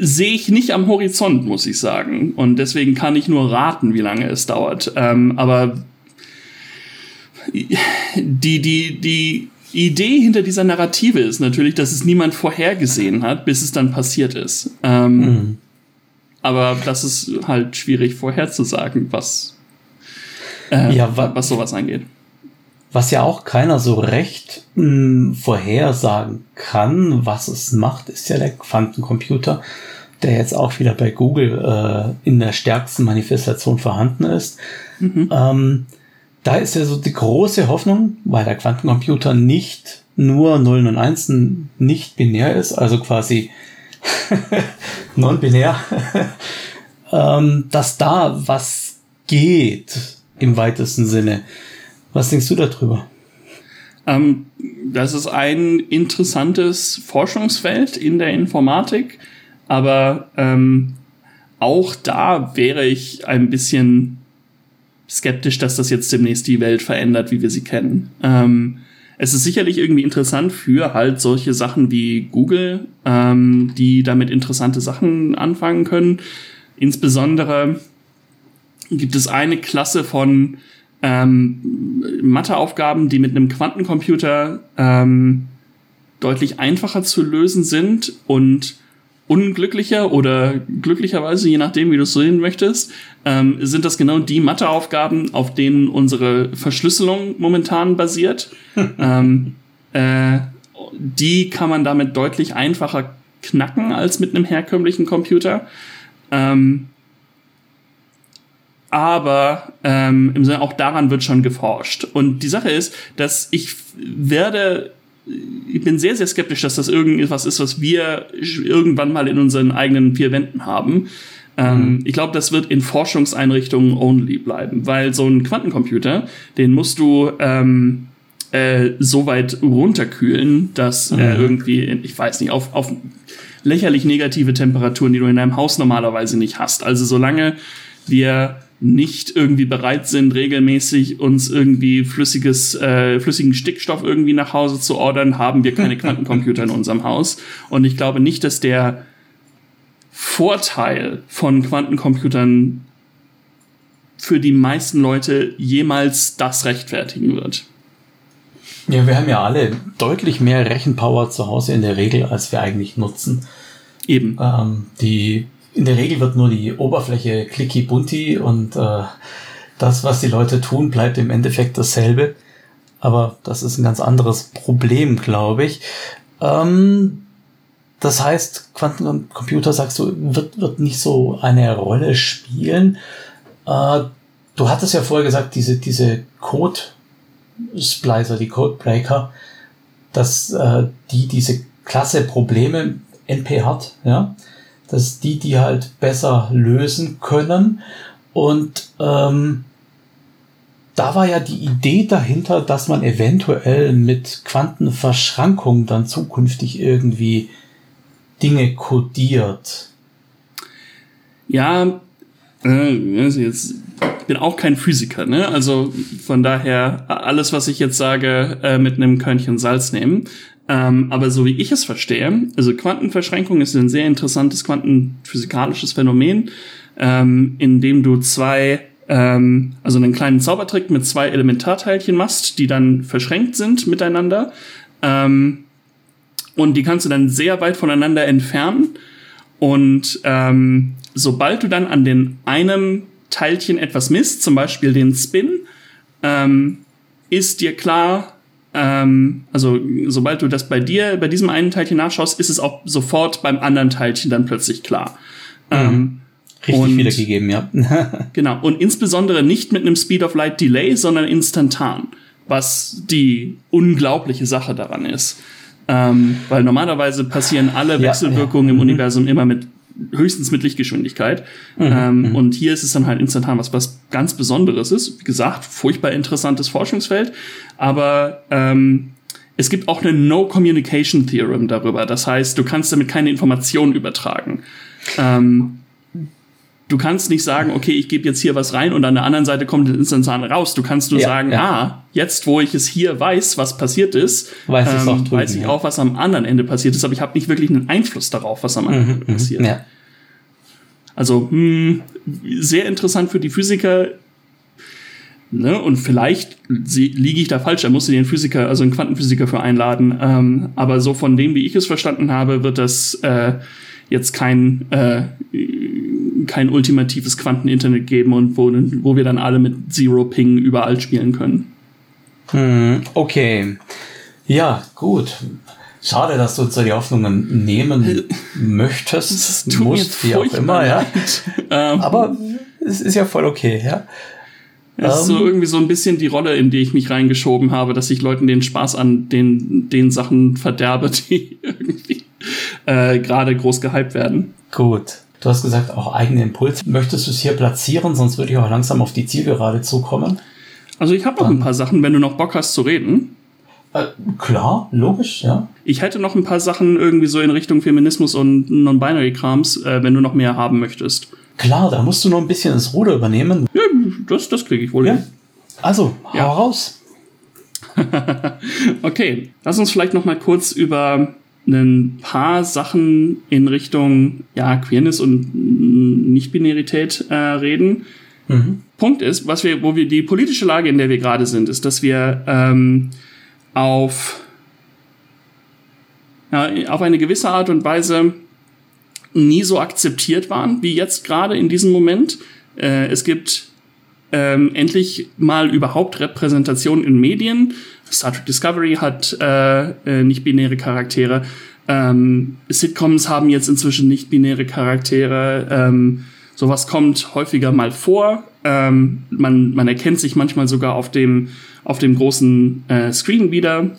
Sehe ich nicht am Horizont, muss ich sagen. Und deswegen kann ich nur raten, wie lange es dauert. Aber die Idee hinter dieser Narrative ist natürlich, dass es niemand vorhergesehen hat, bis es dann passiert ist. Aber das ist halt schwierig vorherzusagen, was sowas angeht. Was ja auch keiner so recht vorhersagen kann, was es macht, ist ja der Quantencomputer, der jetzt auch wieder bei Google in der stärksten Manifestation vorhanden ist. Da ist ja so die große Hoffnung, weil der Quantencomputer nicht nur Nullen und Einsen, nicht binär ist, also quasi non-binär, dass da was geht im weitesten Sinne. Was denkst du darüber? Das ist ein interessantes Forschungsfeld in der Informatik, aber auch da wäre ich ein bisschen skeptisch, dass das jetzt demnächst die Welt verändert, wie wir sie kennen. Es ist sicherlich irgendwie interessant für halt solche Sachen wie Google, die damit interessante Sachen anfangen können. Insbesondere gibt es eine Klasse von Matheaufgaben, die mit einem Quantencomputer deutlich einfacher zu lösen sind und unglücklicher oder glücklicherweise, je nachdem, wie du es sehen möchtest, sind das genau die Matheaufgaben, auf denen unsere Verschlüsselung momentan basiert. Die kann man damit deutlich einfacher knacken als mit einem herkömmlichen Computer. Aber im Sinne auch daran wird schon geforscht. Und die Sache ist, dass ich bin sehr, sehr skeptisch, dass das irgendwas ist, was wir irgendwann mal in unseren eigenen 4 Wänden haben. Ich glaube, das wird in Forschungseinrichtungen only bleiben, weil so ein Quantencomputer, den musst du so weit runterkühlen, dass irgendwie, ich weiß nicht, auf lächerlich negative Temperaturen, die du in deinem Haus normalerweise nicht hast. Also solange wir nicht irgendwie bereit sind, regelmäßig uns irgendwie flüssigen Stickstoff irgendwie nach Hause zu ordern, haben wir keine Quantencomputer in unserem Haus. Und ich glaube nicht, dass der Vorteil von Quantencomputern für die meisten Leute jemals das rechtfertigen wird. Ja, wir haben ja alle deutlich mehr Rechenpower zu Hause in der Regel, als wir eigentlich nutzen. Eben. In der Regel wird nur die Oberfläche clicky-bunti und das, was die Leute tun, bleibt im Endeffekt dasselbe. Aber das ist ein ganz anderes Problem, glaube ich. Das heißt, Quantencomputer, sagst du, wird nicht so eine Rolle spielen. Du hattest ja vorher gesagt, diese Code-Splicer, die Codebreaker, dass die diese Klasse Probleme, NP hat, ja, dass die halt besser lösen können. Und da war ja die Idee dahinter, dass man eventuell mit Quantenverschrankung dann zukünftig irgendwie Dinge codiert. Ja, jetzt, ich bin auch kein Physiker, ne? Also von daher, alles, was ich jetzt sage, mit einem Körnchen Salz nehmen. Aber so wie ich es verstehe, also Quantenverschränkung ist ein sehr interessantes quantenphysikalisches Phänomen, in dem du also einen kleinen Zaubertrick mit zwei Elementarteilchen machst, die dann verschränkt sind miteinander. Und die kannst du dann sehr weit voneinander entfernen. Und sobald du dann an den einem Teilchen etwas misst, zum Beispiel den Spin, ist dir klar, also sobald du das bei diesem einen Teilchen nachschaust, ist es auch sofort beim anderen Teilchen dann plötzlich klar. Richtig wiedergegeben, ja. Genau, und insbesondere nicht mit einem Speed of Light Delay, sondern instantan, was die unglaubliche Sache daran ist. Weil normalerweise passieren alle Wechselwirkungen im Universum immer höchstens mit Lichtgeschwindigkeit. Und hier ist es dann halt instantan was ganz Besonderes ist. Wie gesagt, furchtbar interessantes Forschungsfeld. Aber es gibt auch eine No-Communication-Theorem darüber. Das heißt, du kannst damit keine Informationen übertragen. Du kannst nicht sagen, okay, ich gebe jetzt hier was rein und an der anderen Seite kommt es instantan raus. Du kannst nur sagen, jetzt, wo ich es hier weiß, was passiert ist, weiß ich auch, was am anderen Ende passiert ist, aber ich habe nicht wirklich einen Einfluss darauf, was am anderen Ende passiert. Ja. Also, sehr interessant für die Physiker, ne? Und vielleicht liege ich da falsch, da musst du den Physiker, also einen Quantenphysiker für einladen, aber so von dem, wie ich es verstanden habe, wird das jetzt kein ultimatives Quanteninternet geben und wo wir dann alle mit Zero Ping überall spielen können. Okay. Ja, gut. Schade, dass du uns da die Hoffnungen nehmen möchtest. Das tut mir auch immer, ja. Aber es ist ja voll okay, ja. Das ist so irgendwie so ein bisschen die Rolle, in die ich mich reingeschoben habe, dass ich Leuten den Spaß an den Sachen verderbe, die irgendwie gerade groß gehypt werden. Gut. Du hast gesagt, auch eigene Impulse. Möchtest du es hier platzieren? Sonst würde ich auch langsam auf die Zielgerade zukommen. Also ich habe noch ein paar Sachen, wenn du noch Bock hast zu reden. Klar, logisch, ja. Ich hätte noch ein paar Sachen irgendwie so in Richtung Feminismus und Non-Binary-Krams, wenn du noch mehr haben möchtest. Klar, da musst du noch ein bisschen ins Ruder übernehmen. Ja, das kriege ich wohl hin. Also, hau raus. Okay, lass uns vielleicht noch mal kurz über ein paar Sachen in Richtung Queerness und Nicht-Binarität reden. Punkt ist, wo wir die politische Lage, in der wir gerade sind, ist, dass wir auf eine gewisse Art und Weise nie so akzeptiert waren, wie jetzt gerade in diesem Moment. Es gibt endlich mal überhaupt Repräsentation in Medien. Star Trek Discovery hat nicht-binäre Charaktere. Sitcoms haben jetzt inzwischen nicht-binäre Charaktere. Sowas kommt häufiger mal vor. Man erkennt sich manchmal sogar auf dem großen Screen wieder.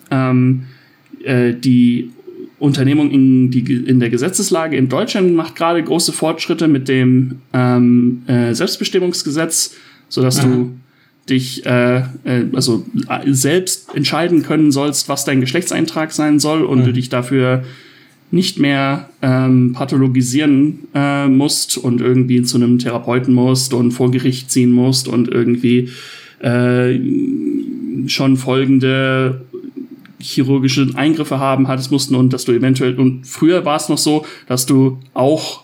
Die Unternehmung in der Gesetzeslage in Deutschland macht gerade große Fortschritte mit dem Selbstbestimmungsgesetz, sodass du dich selbst entscheiden können sollst, was dein Geschlechtseintrag sein soll und du dich dafür nicht mehr pathologisieren musst und irgendwie zu einem Therapeuten musst und vor Gericht ziehen musst und irgendwie schon folgende chirurgische Eingriffe hattest mussten und dass du eventuell, und früher war es noch so, dass du auch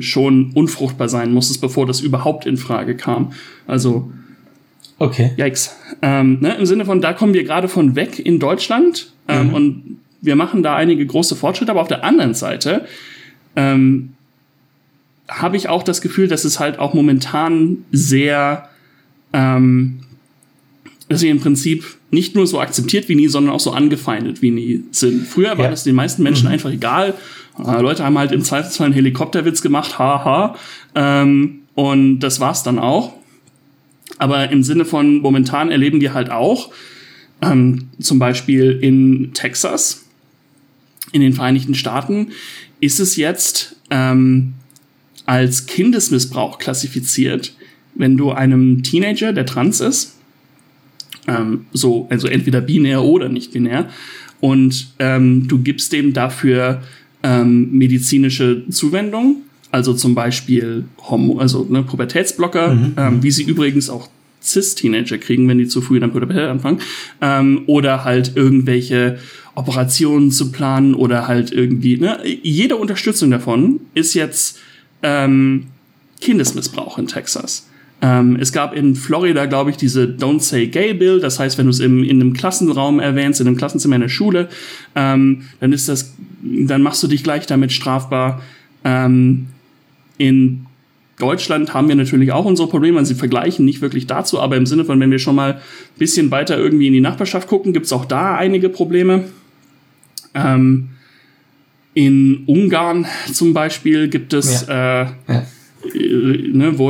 schon unfruchtbar sein musstest, bevor das überhaupt in Frage kam. Also Okay. Yikes. Ne, im Sinne von, da kommen wir gerade von weg in Deutschland und wir machen da einige große Fortschritte, aber auf der anderen Seite habe ich auch das Gefühl, dass es halt auch momentan sehr, dass wir im Prinzip nicht nur so akzeptiert wie nie, sondern auch so angefeindet wie nie sind. Früher war das den meisten Menschen einfach egal. Leute haben halt im Zweifelsfall einen Helikopterwitz gemacht, haha. Und das war's dann auch. Aber im Sinne von momentan erleben wir halt auch, zum Beispiel in Texas, in den Vereinigten Staaten, ist es jetzt als Kindesmissbrauch klassifiziert, wenn du einem Teenager, der trans ist, so, also entweder binär oder nicht binär, und du gibst dem dafür medizinische Zuwendung, also zum Beispiel Pubertätsblocker, wie sie übrigens auch Cis-Teenager kriegen, wenn die zu früh in der Pubertät anfangen, oder halt irgendwelche Operationen zu planen oder halt irgendwie, ne, jede Unterstützung davon ist jetzt Kindesmissbrauch in Texas. Es gab in Florida, glaube ich, diese Don't Say Gay Bill, das heißt, wenn du es in einem Klassenraum erwähnst, in einem Klassenzimmer in der Schule, dann machst du dich gleich damit strafbar. In Deutschland haben wir natürlich auch unsere Probleme, und sie vergleichen nicht wirklich dazu, aber im Sinne von, wenn wir schon mal ein bisschen weiter irgendwie in die Nachbarschaft gucken, gibt es auch da einige Probleme. In Ungarn zum Beispiel gibt es, wurden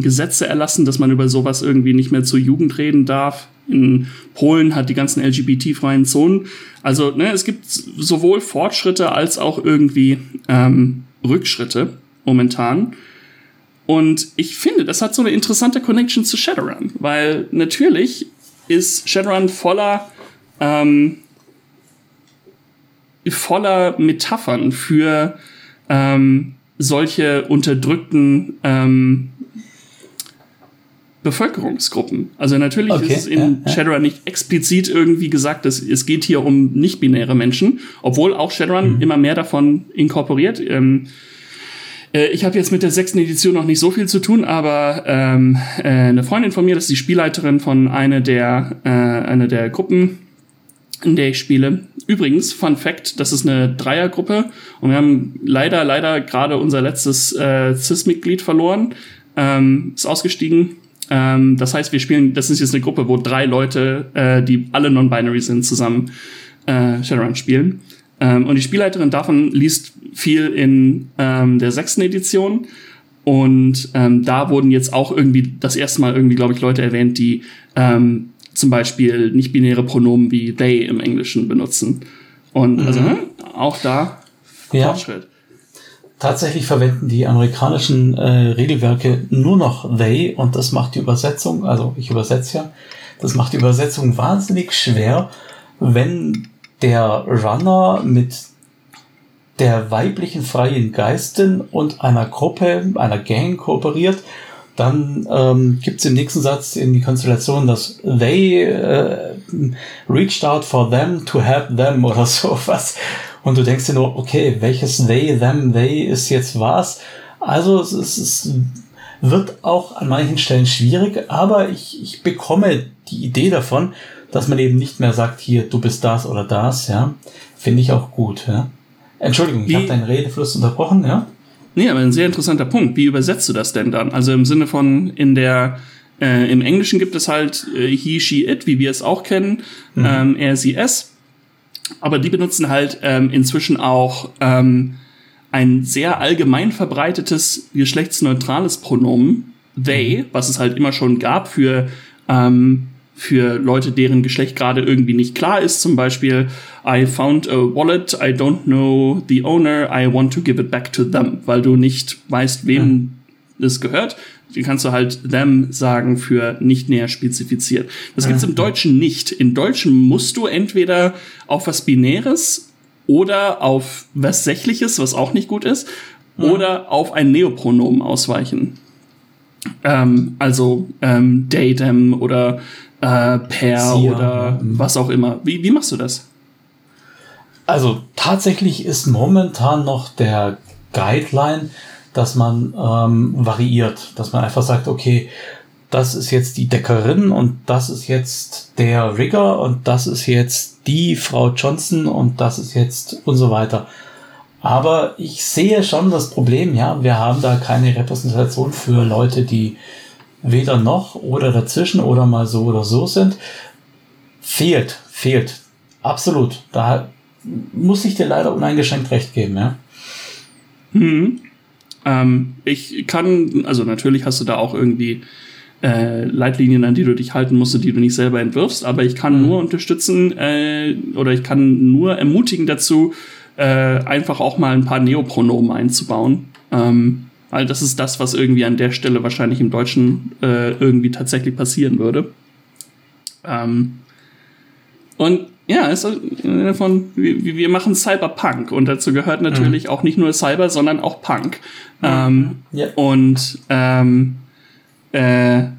Gesetze erlassen, dass man über sowas irgendwie nicht mehr zur Jugend reden darf. In Polen hat die ganzen LGBT-freien Zonen. Also, ne, es gibt sowohl Fortschritte als auch irgendwie Rückschritte momentan. Und ich finde, das hat so eine interessante Connection zu Shadowrun, weil natürlich ist Shadowrun voller Metaphern für solche unterdrückten Bevölkerungsgruppen. Also natürlich ist in Shadowrun nicht explizit irgendwie gesagt, dass es geht hier um nicht-binäre Menschen, obwohl auch Shadowrun immer mehr davon inkorporiert. Ich habe jetzt mit der 6. Edition noch nicht so viel zu tun, aber eine Freundin von mir, das ist die Spielleiterin von einer der Gruppen, in der ich spiele. Übrigens, Fun Fact, das ist eine Dreiergruppe und wir haben leider gerade unser letztes CIS-Mitglied verloren, ist ausgestiegen. Das heißt, wir spielen, das ist jetzt eine Gruppe, wo 3 Leute, die alle non-binary sind, zusammen Shadowrun spielen. Und die Spielleiterin davon liest viel in der 6. Edition. Und da wurden jetzt auch irgendwie das erste Mal irgendwie, glaube ich, Leute erwähnt, die zum Beispiel nicht-binäre Pronomen wie they im Englischen benutzen. Und also auch da Fortschritt. Tatsächlich verwenden die amerikanischen Regelwerke nur noch they, und das macht die Übersetzung, also ich übersetze ja, das macht die Übersetzung wahnsinnig schwer, wenn der Runner mit der weiblichen freien Geistin und einer Gruppe, einer Gang kooperiert, dann gibt es im nächsten Satz in die Konstellation, dass they reached out for them to help them oder sowas. Und du denkst dir nur, okay, welches they, them, they ist jetzt was? Also es wird auch an manchen Stellen schwierig, aber ich bekomme die Idee davon, dass man eben nicht mehr sagt, hier, du bist das oder das, ja. Finde ich auch gut, ja. Entschuldigung, ich habe deinen Redefluss unterbrochen, ja. Nee, aber ein sehr interessanter Punkt. Wie übersetzt du das denn dann? Also im Sinne von, im Englischen gibt es halt he, she, it, wie wir es auch kennen, er, sie, es. Aber die benutzen halt inzwischen auch ein sehr allgemein verbreitetes geschlechtsneutrales Pronomen, they, was es halt immer schon gab für Leute, deren Geschlecht gerade irgendwie nicht klar ist. Zum Beispiel, I found a wallet, I don't know the owner, I want to give it back to them. Weil du nicht weißt, wem es gehört. Dann kannst du halt them sagen für nicht näher spezifiziert. Das gibt's im Deutschen nicht. Im Deutschen musst du entweder auf was Binäres oder auf was Sächliches, was auch nicht gut ist, oder auf ein Neopronomen ausweichen. They, them oder Pair oder was auch immer. Wie machst du das? Also tatsächlich ist momentan noch der Guideline, dass man variiert, dass man einfach sagt, okay, das ist jetzt die Deckerin und das ist jetzt der Rigger und das ist jetzt die Frau Johnson und das ist jetzt und so weiter. Aber ich sehe schon das Problem, ja, wir haben da keine Repräsentation für Leute, die weder noch oder dazwischen oder mal so oder so sind. Fehlt. Absolut. Da muss ich dir leider uneingeschränkt recht geben, ja. Hm. Ich kann, also natürlich hast du da auch irgendwie Leitlinien, an die du dich halten musst, die du nicht selber entwirfst, aber ich kann nur unterstützen oder ich kann nur ermutigen dazu, einfach auch mal ein paar Neopronomen einzubauen. Also das ist das, was irgendwie an der Stelle wahrscheinlich im Deutschen irgendwie tatsächlich passieren würde. Und ja, ist davon, wir machen Cyberpunk und dazu gehört natürlich auch nicht nur Cyber, sondern auch Punk. Und da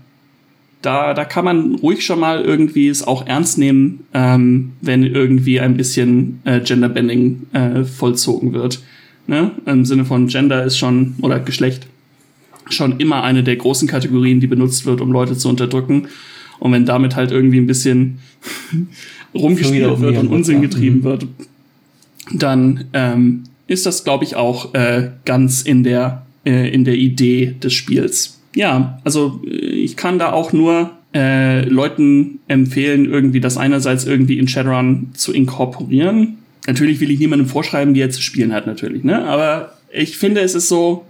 kann man ruhig schon mal irgendwie es auch ernst nehmen, wenn irgendwie ein bisschen Genderbending vollzogen wird. Ne? Im Sinne von Gender ist schon, oder Geschlecht, schon immer eine der großen Kategorien, die benutzt wird, um Leute zu unterdrücken. Und wenn damit halt irgendwie ein bisschen rumgespielt wird und Unsinn getrieben wird, dann ist das, glaube ich, auch ganz in der Idee des Spiels. Ja, also ich kann da auch nur Leuten empfehlen, irgendwie das einerseits irgendwie in Shadowrun zu inkorporieren. Natürlich will ich niemandem vorschreiben, wie er zu spielen hat, natürlich, ne? Aber ich finde, es ist so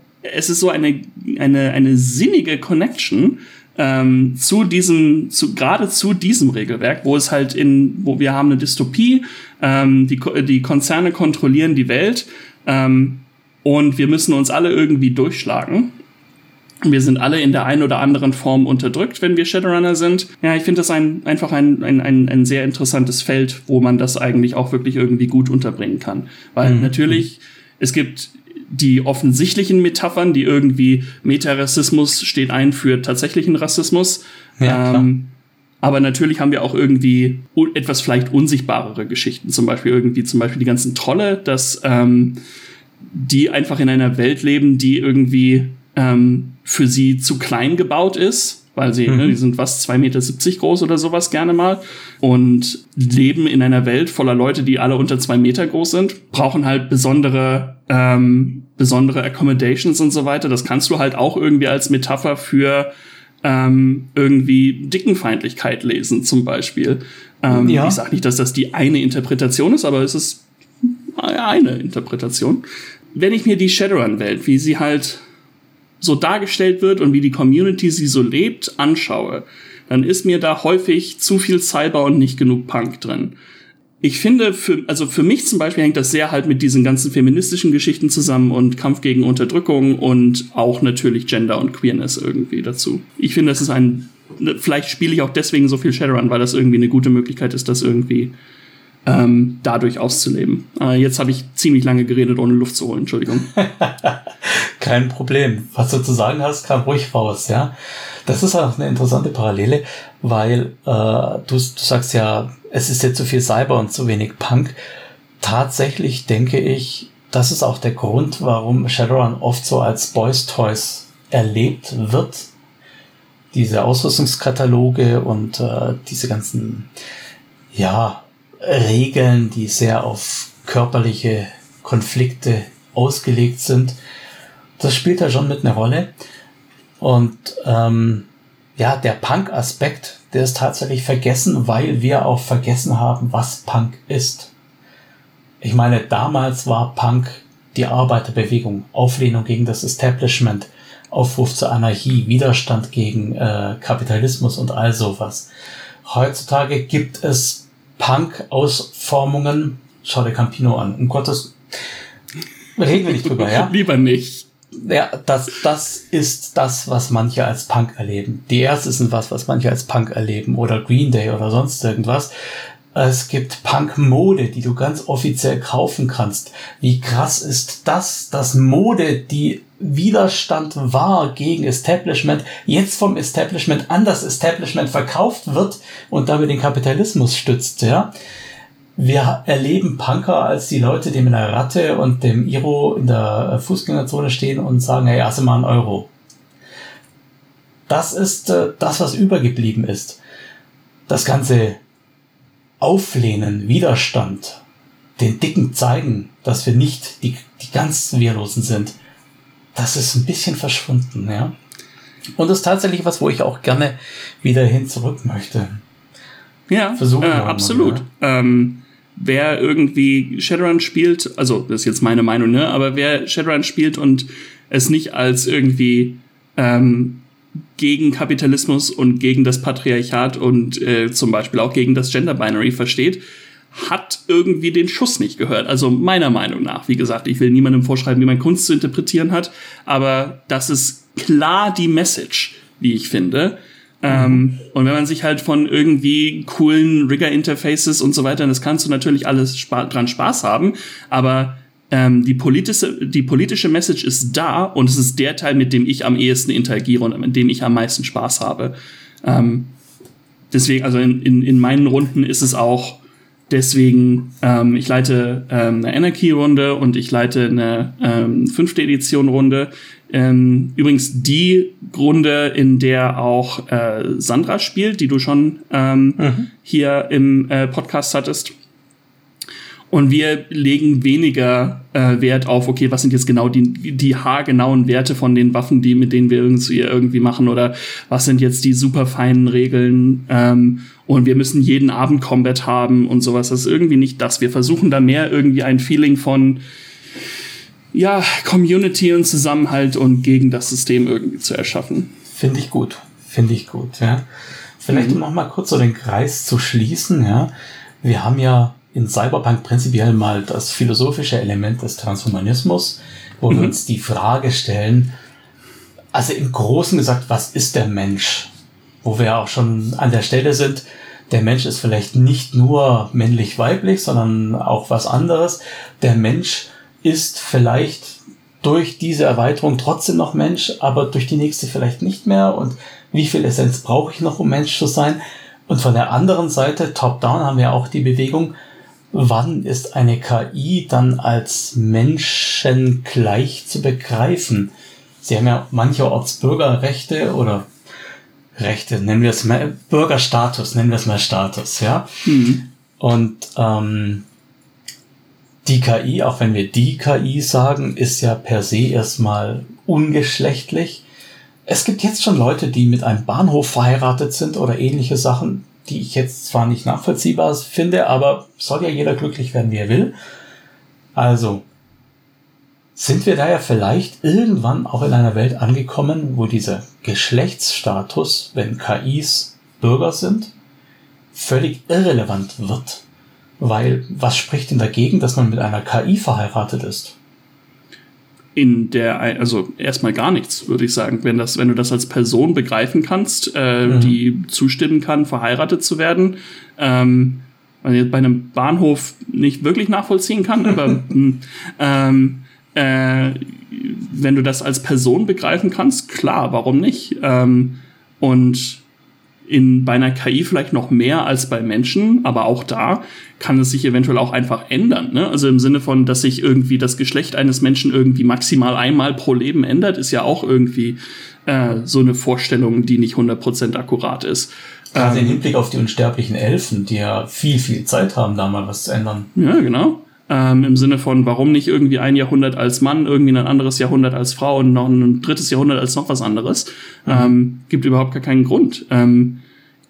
eine sinnige Connection zu diesem Regelwerk, wo es halt wo wir haben eine Dystopie, die Konzerne kontrollieren die Welt, und wir müssen uns alle irgendwie durchschlagen. Wir sind alle in der einen oder anderen Form unterdrückt, wenn wir Shadowrunner sind. Ja, ich finde das einfach ein sehr interessantes Feld, wo man das eigentlich auch wirklich irgendwie gut unterbringen kann. Weil natürlich, es gibt die offensichtlichen Metaphern, die irgendwie Meta-Rassismus steht ein für tatsächlichen Rassismus. Ja, aber natürlich haben wir auch irgendwie etwas vielleicht unsichtbarere Geschichten. Zum Beispiel die ganzen Trolle, dass die einfach in einer Welt leben, die irgendwie für sie zu klein gebaut ist, weil sie, die sind 2,70 Meter groß oder sowas gerne mal und leben in einer Welt voller Leute, die alle unter 2 Meter groß sind, brauchen halt besondere Accommodations und so weiter. Das kannst du halt auch irgendwie als Metapher für irgendwie Dickenfeindlichkeit lesen, zum Beispiel. Ja. Ich sag nicht, dass das die eine Interpretation ist, aber es ist eine Interpretation. Wenn ich mir die Shadowrun-Welt, wie sie halt so dargestellt wird und wie die Community sie so lebt, anschaue, dann ist mir da häufig zu viel Cyber und nicht genug Punk drin. Ich finde, für mich zum Beispiel hängt das sehr halt mit diesen ganzen feministischen Geschichten zusammen und Kampf gegen Unterdrückung und auch natürlich Gender und Queerness irgendwie dazu. Ich finde, das ist vielleicht spiele ich auch deswegen so viel Shadowrun, weil das irgendwie eine gute Möglichkeit ist, das irgendwie dadurch auszuleben. Jetzt habe ich ziemlich lange geredet, ohne Luft zu holen, Entschuldigung. Kein Problem. Was du zu sagen hast, kam ruhig raus, ja. Das ist auch eine interessante Parallele, weil du sagst ja, es ist ja zu viel Cyber und zu wenig Punk. Tatsächlich denke ich, das ist auch der Grund, warum Shadowrun oft so als Boys Toys erlebt wird. Diese Ausrüstungskataloge und diese ganzen, ja, Regeln, die sehr auf körperliche Konflikte ausgelegt sind. Das spielt da schon mit eine Rolle. Und ja, der Punk-Aspekt, der ist tatsächlich vergessen, weil wir auch vergessen haben, was Punk ist. Ich meine, damals war Punk die Arbeiterbewegung, Auflehnung gegen das Establishment, Aufruf zur Anarchie, Widerstand gegen Kapitalismus und all sowas. Heutzutage gibt es Punk-Ausformungen, schau dir Campino an, um Gottes, reden wir nicht drüber, ja? Lieber nicht. Ja, das ist das, was manche als Punk erleben. Die Ärzte sind was manche als Punk erleben oder Green Day oder sonst irgendwas. Es gibt Punk-Mode, die du ganz offiziell kaufen kannst. Wie krass ist das, dass Mode, die Widerstand war gegen Establishment, jetzt vom Establishment an das Establishment verkauft wird und damit den Kapitalismus stützt, ja? Wir erleben Punker als die Leute, die mit einer Ratte und dem Iro in der Fußgängerzone stehen und sagen, hey, hast du mal einen Euro? Das ist das, was übergeblieben ist. Das ganze Auflehnen, Widerstand, den Dicken zeigen, dass wir nicht die ganz Wehrlosen sind, das ist ein bisschen verschwunden, ja. Und das ist tatsächlich was, wo ich auch gerne wieder hin zurück möchte. Ja, absolut. Mal, ja? Wer irgendwie Shadowrun spielt, also das ist jetzt meine Meinung, ne? Aber wer Shadowrun spielt und es nicht als irgendwie gegen Kapitalismus und gegen das Patriarchat und zum Beispiel auch gegen das Gender Binary versteht, hat irgendwie den Schuss nicht gehört. Also meiner Meinung nach, wie gesagt, ich will niemandem vorschreiben, wie man Kunst zu interpretieren hat, aber das ist klar die Message, wie ich finde. Und wenn man sich halt von irgendwie coolen Rigger-Interfaces und so weiter, das kannst du natürlich alles dran Spaß haben, aber die politische Message ist da und es ist der Teil, mit dem ich am ehesten interagiere und mit dem ich am meisten Spaß habe. Deswegen, also in meinen Runden ist es auch deswegen, ich leite eine Anarchy-Runde und ich leite eine 5. Edition-Runde. Übrigens die Runde, in der auch Sandra spielt, die du schon hier im Podcast hattest. Und wir legen weniger Wert auf, okay, was sind jetzt genau die haargenauen Werte von den Waffen, mit denen wir irgendwie machen, oder was sind jetzt die super feinen Regeln, und wir müssen jeden Abend Combat haben und sowas. Das ist irgendwie nicht das. Wir versuchen da mehr irgendwie ein Feeling von ja, Community und Zusammenhalt und gegen das System irgendwie zu erschaffen. Finde ich gut, ja. Vielleicht um noch mal kurz so den Kreis zu schließen, ja. Wir haben ja in Cyberpunk prinzipiell mal das philosophische Element des Transhumanismus, wo wir uns die Frage stellen, also im Großen gesagt, was ist der Mensch? Wo wir auch schon an der Stelle sind, der Mensch ist vielleicht nicht nur männlich-weiblich, sondern auch was anderes. Der Mensch ist vielleicht durch diese Erweiterung trotzdem noch Mensch, aber durch die nächste vielleicht nicht mehr. Und wie viel Essenz brauche ich noch, um Mensch zu sein? Und von der anderen Seite, top-down, haben wir auch die Bewegung, wann ist eine KI dann als menschengleich zu begreifen? Sie haben ja mancherorts Bürgerrechte oder Rechte, nennen wir es mal, Bürgerstatus, ja. Und die KI, auch wenn wir die KI sagen, ist ja per se erstmal ungeschlechtlich. Es gibt jetzt schon Leute, die mit einem Bahnhof verheiratet sind oder ähnliche Sachen, die ich jetzt zwar nicht nachvollziehbar finde, aber soll ja jeder glücklich werden, wie er will. Also sind wir da ja vielleicht irgendwann auch in einer Welt angekommen, wo dieser Geschlechtsstatus, wenn KIs Bürger sind, völlig irrelevant wird. Weil was spricht denn dagegen, dass man mit einer KI verheiratet ist? Also erstmal gar nichts, würde ich sagen. Wenn du das als Person begreifen kannst, die zustimmen kann, verheiratet zu werden, was ich bei einem Bahnhof nicht wirklich nachvollziehen kann, aber wenn du das als Person begreifen kannst, klar, warum nicht? Und bei einer KI vielleicht noch mehr als bei Menschen, aber auch da kann es sich eventuell auch einfach ändern, ne? Also im Sinne von, dass sich irgendwie das Geschlecht eines Menschen irgendwie maximal einmal pro Leben ändert, ist ja auch irgendwie so eine Vorstellung, die nicht 100% akkurat ist. Gerade im Hinblick auf die unsterblichen Elfen, die ja viel, viel Zeit haben, da mal was zu ändern. Ja, genau. Im Sinne von, warum nicht irgendwie ein Jahrhundert als Mann, irgendwie ein anderes Jahrhundert als Frau und noch ein drittes Jahrhundert als noch was anderes. Gibt überhaupt gar keinen Grund.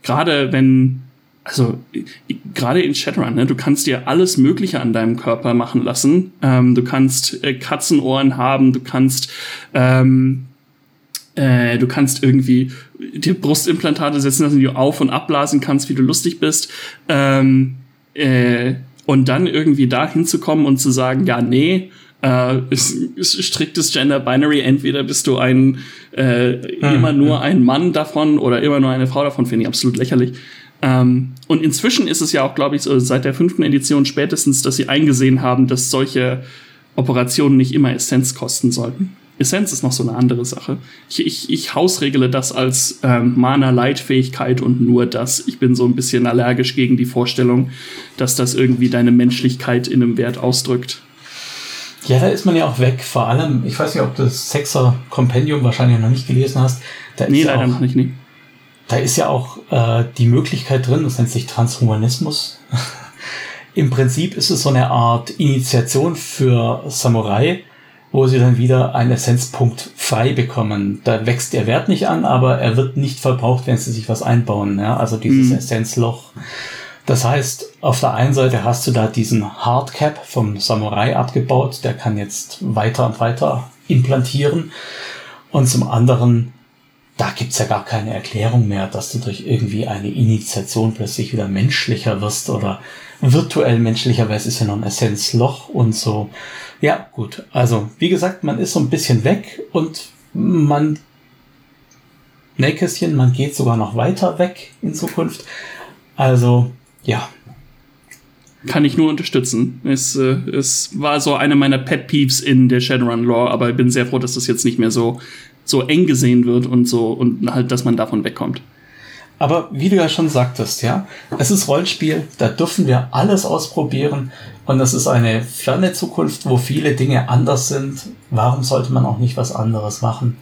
Gerade in Shadowrun, ne, du kannst dir alles Mögliche an deinem Körper machen lassen. Du kannst Katzenohren haben, du kannst irgendwie dir Brustimplantate setzen lassen, die du auf- und abblasen kannst, wie du lustig bist. Und dann irgendwie da hinzukommen und zu sagen, ja, nee, ist striktes Gender Binary, entweder bist du immer nur ein Mann davon oder immer nur eine Frau davon, finde ich absolut lächerlich. Und inzwischen ist es ja auch, glaube ich, so, seit der 5. Edition spätestens, dass sie eingesehen haben, dass solche Operationen nicht immer Essenz kosten sollten. Essenz ist noch so eine andere Sache. Ich hausregle das als Mana-Leitfähigkeit und nur das. Ich bin so ein bisschen allergisch gegen die Vorstellung, dass das irgendwie deine Menschlichkeit in einem Wert ausdrückt. Ja, da ist man ja auch weg. Vor allem, ich weiß nicht, ob du das 6er-Kompendium wahrscheinlich noch nicht gelesen hast. Da nee, leider noch nicht. Nee. Da ist ja auch die Möglichkeit drin, das nennt sich Transhumanismus. Im Prinzip ist es so eine Art Initiation für Samurai, wo sie dann wieder einen Essenzpunkt frei bekommen. Da wächst der Wert nicht an, aber er wird nicht verbraucht, wenn sie sich was einbauen. Ja? Also dieses Essenzloch. Das heißt, auf der einen Seite hast du da diesen Hardcap vom Samurai abgebaut, der kann jetzt weiter und weiter implantieren. Und zum anderen, da gibt's ja gar keine Erklärung mehr, dass du durch irgendwie eine Initiation plötzlich wieder menschlicher wirst oder virtuell menschlicher, weil es ist ja noch ein Essenzloch und so. Ja, gut. Also, wie gesagt, man ist so ein bisschen weg und man geht sogar noch weiter weg in Zukunft. Also, ja. Kann ich nur unterstützen. Es war so eine meiner Pet Peeves in der Shadowrun-Lore, aber ich bin sehr froh, dass das jetzt nicht mehr so eng gesehen wird und so und halt, dass man davon wegkommt. Aber wie du ja schon sagtest, ja, es ist Rollenspiel, da dürfen wir alles ausprobieren und das ist eine ferne Zukunft, wo viele Dinge anders sind. Warum sollte man auch nicht was anderes machen?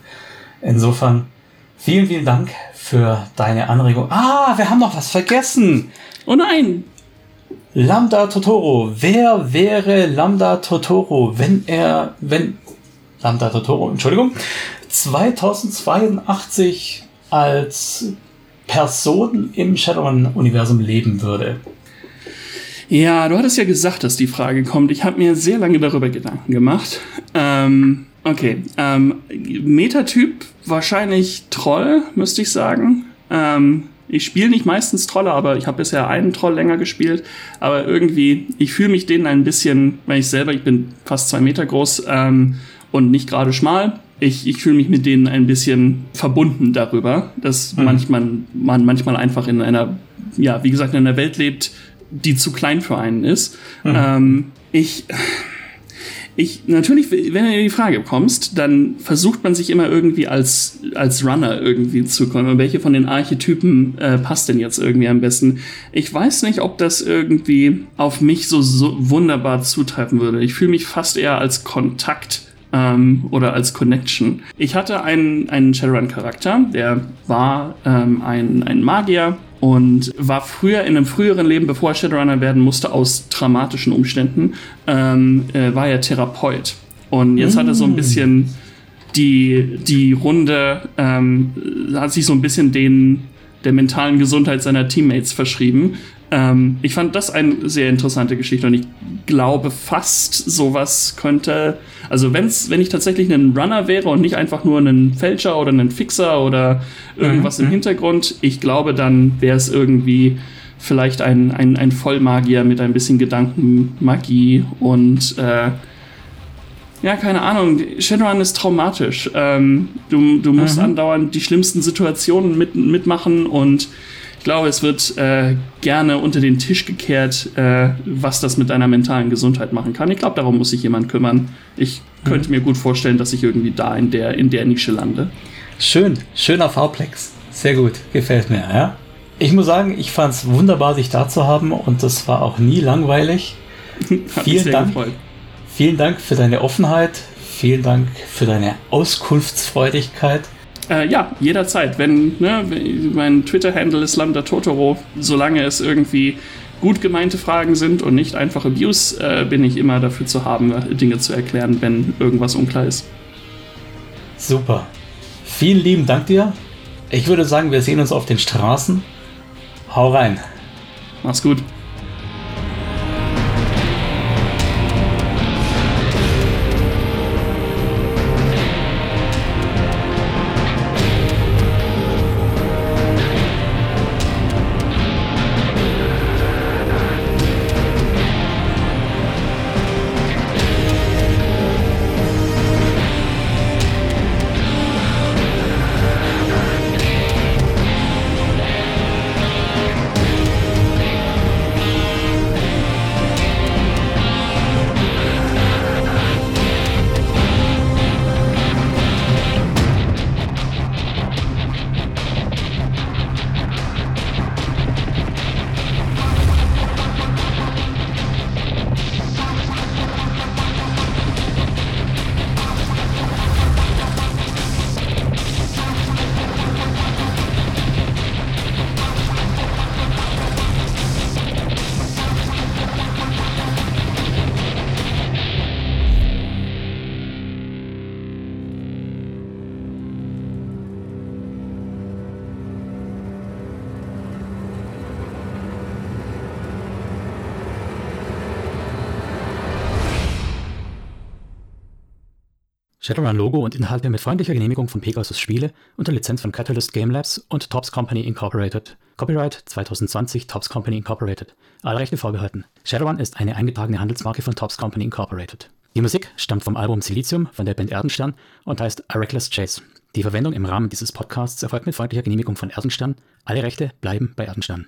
Insofern, vielen, vielen Dank für deine Anregung. Ah, wir haben noch was vergessen. Oh nein! Lambda Totoro. Wer wäre Lambda Totoro, wenn Lambda Totoro, 2082 als Person im Shadowrun-Universum leben würde? Ja, du hattest ja gesagt, dass die Frage kommt. Ich habe mir sehr lange darüber Gedanken gemacht. Metatyp, wahrscheinlich Troll, müsste ich sagen. Ich spiele nicht meistens Trolle, aber ich habe bisher einen Troll länger gespielt. Aber irgendwie, ich fühle mich denen ein bisschen, ich bin fast 2 Meter groß und nicht gerade schmal. Ich fühle mich mit denen ein bisschen verbunden darüber, dass man manchmal einfach in einer, ja, wie gesagt, in einer Welt lebt, die zu klein für einen ist. Mhm. Natürlich, wenn du in die Frage kommst, dann versucht man sich immer irgendwie als Runner irgendwie zu kommen. Welche von den Archetypen passt denn jetzt irgendwie am besten? Ich weiß nicht, ob das irgendwie auf mich so wunderbar zutreffen würde. Ich fühle mich fast eher als Kontakt oder als Connection. Ich hatte einen Shadowrun-Charakter, der war ein Magier und war früher in einem früheren Leben, bevor er Shadowrunner werden musste, aus dramatischen Umständen, war er Therapeut. Und jetzt hat er so ein bisschen die Runde, hat sich so ein bisschen der mentalen Gesundheit seiner Teammates verschrieben. Ich fand das eine sehr interessante Geschichte und ich glaube fast, sowas könnte, also wenn ich tatsächlich ein Runner wäre und nicht einfach nur ein Fälscher oder ein Fixer oder irgendwas im Hintergrund, ich glaube, dann wäre es irgendwie vielleicht ein Vollmagier mit ein bisschen Gedanken, Magie und ja, keine Ahnung, Shadowrun ist traumatisch. Du musst andauernd die schlimmsten Situationen mitmachen und ich glaube, es wird gerne unter den Tisch gekehrt, was das mit deiner mentalen Gesundheit machen kann. Ich glaube, darum muss sich jemand kümmern. Ich könnte mir gut vorstellen, dass ich irgendwie da in der Nische lande. Schöner V-Plex. Sehr gut, gefällt mir, ja. Ich muss sagen, ich fand es wunderbar, dich da zu haben und das war auch nie langweilig. Hat mich sehr gefreut. Vielen Dank für deine Offenheit. Vielen Dank für deine Auskunftsfreudigkeit. Ja, jederzeit. Mein Twitter-Handle ist Lambda Totoro. Solange es irgendwie gut gemeinte Fragen sind und nicht einfach Abuse, bin ich immer dafür zu haben, Dinge zu erklären, wenn irgendwas unklar ist. Super. Vielen lieben Dank dir. Ich würde sagen, wir sehen uns auf den Straßen. Hau rein. Mach's gut. Shadowrun-Logo und Inhalte mit freundlicher Genehmigung von Pegasus Spiele unter Lizenz von Catalyst Game Labs und Topps Company Incorporated. Copyright 2020 Topps Company Incorporated. Alle Rechte vorbehalten. Shadowrun ist eine eingetragene Handelsmarke von Topps Company Incorporated. Die Musik stammt vom Album Silizium von der Band Erdenstern und heißt A Reckless Chase. Die Verwendung im Rahmen dieses Podcasts erfolgt mit freundlicher Genehmigung von Erdenstern. Alle Rechte bleiben bei Erdenstern.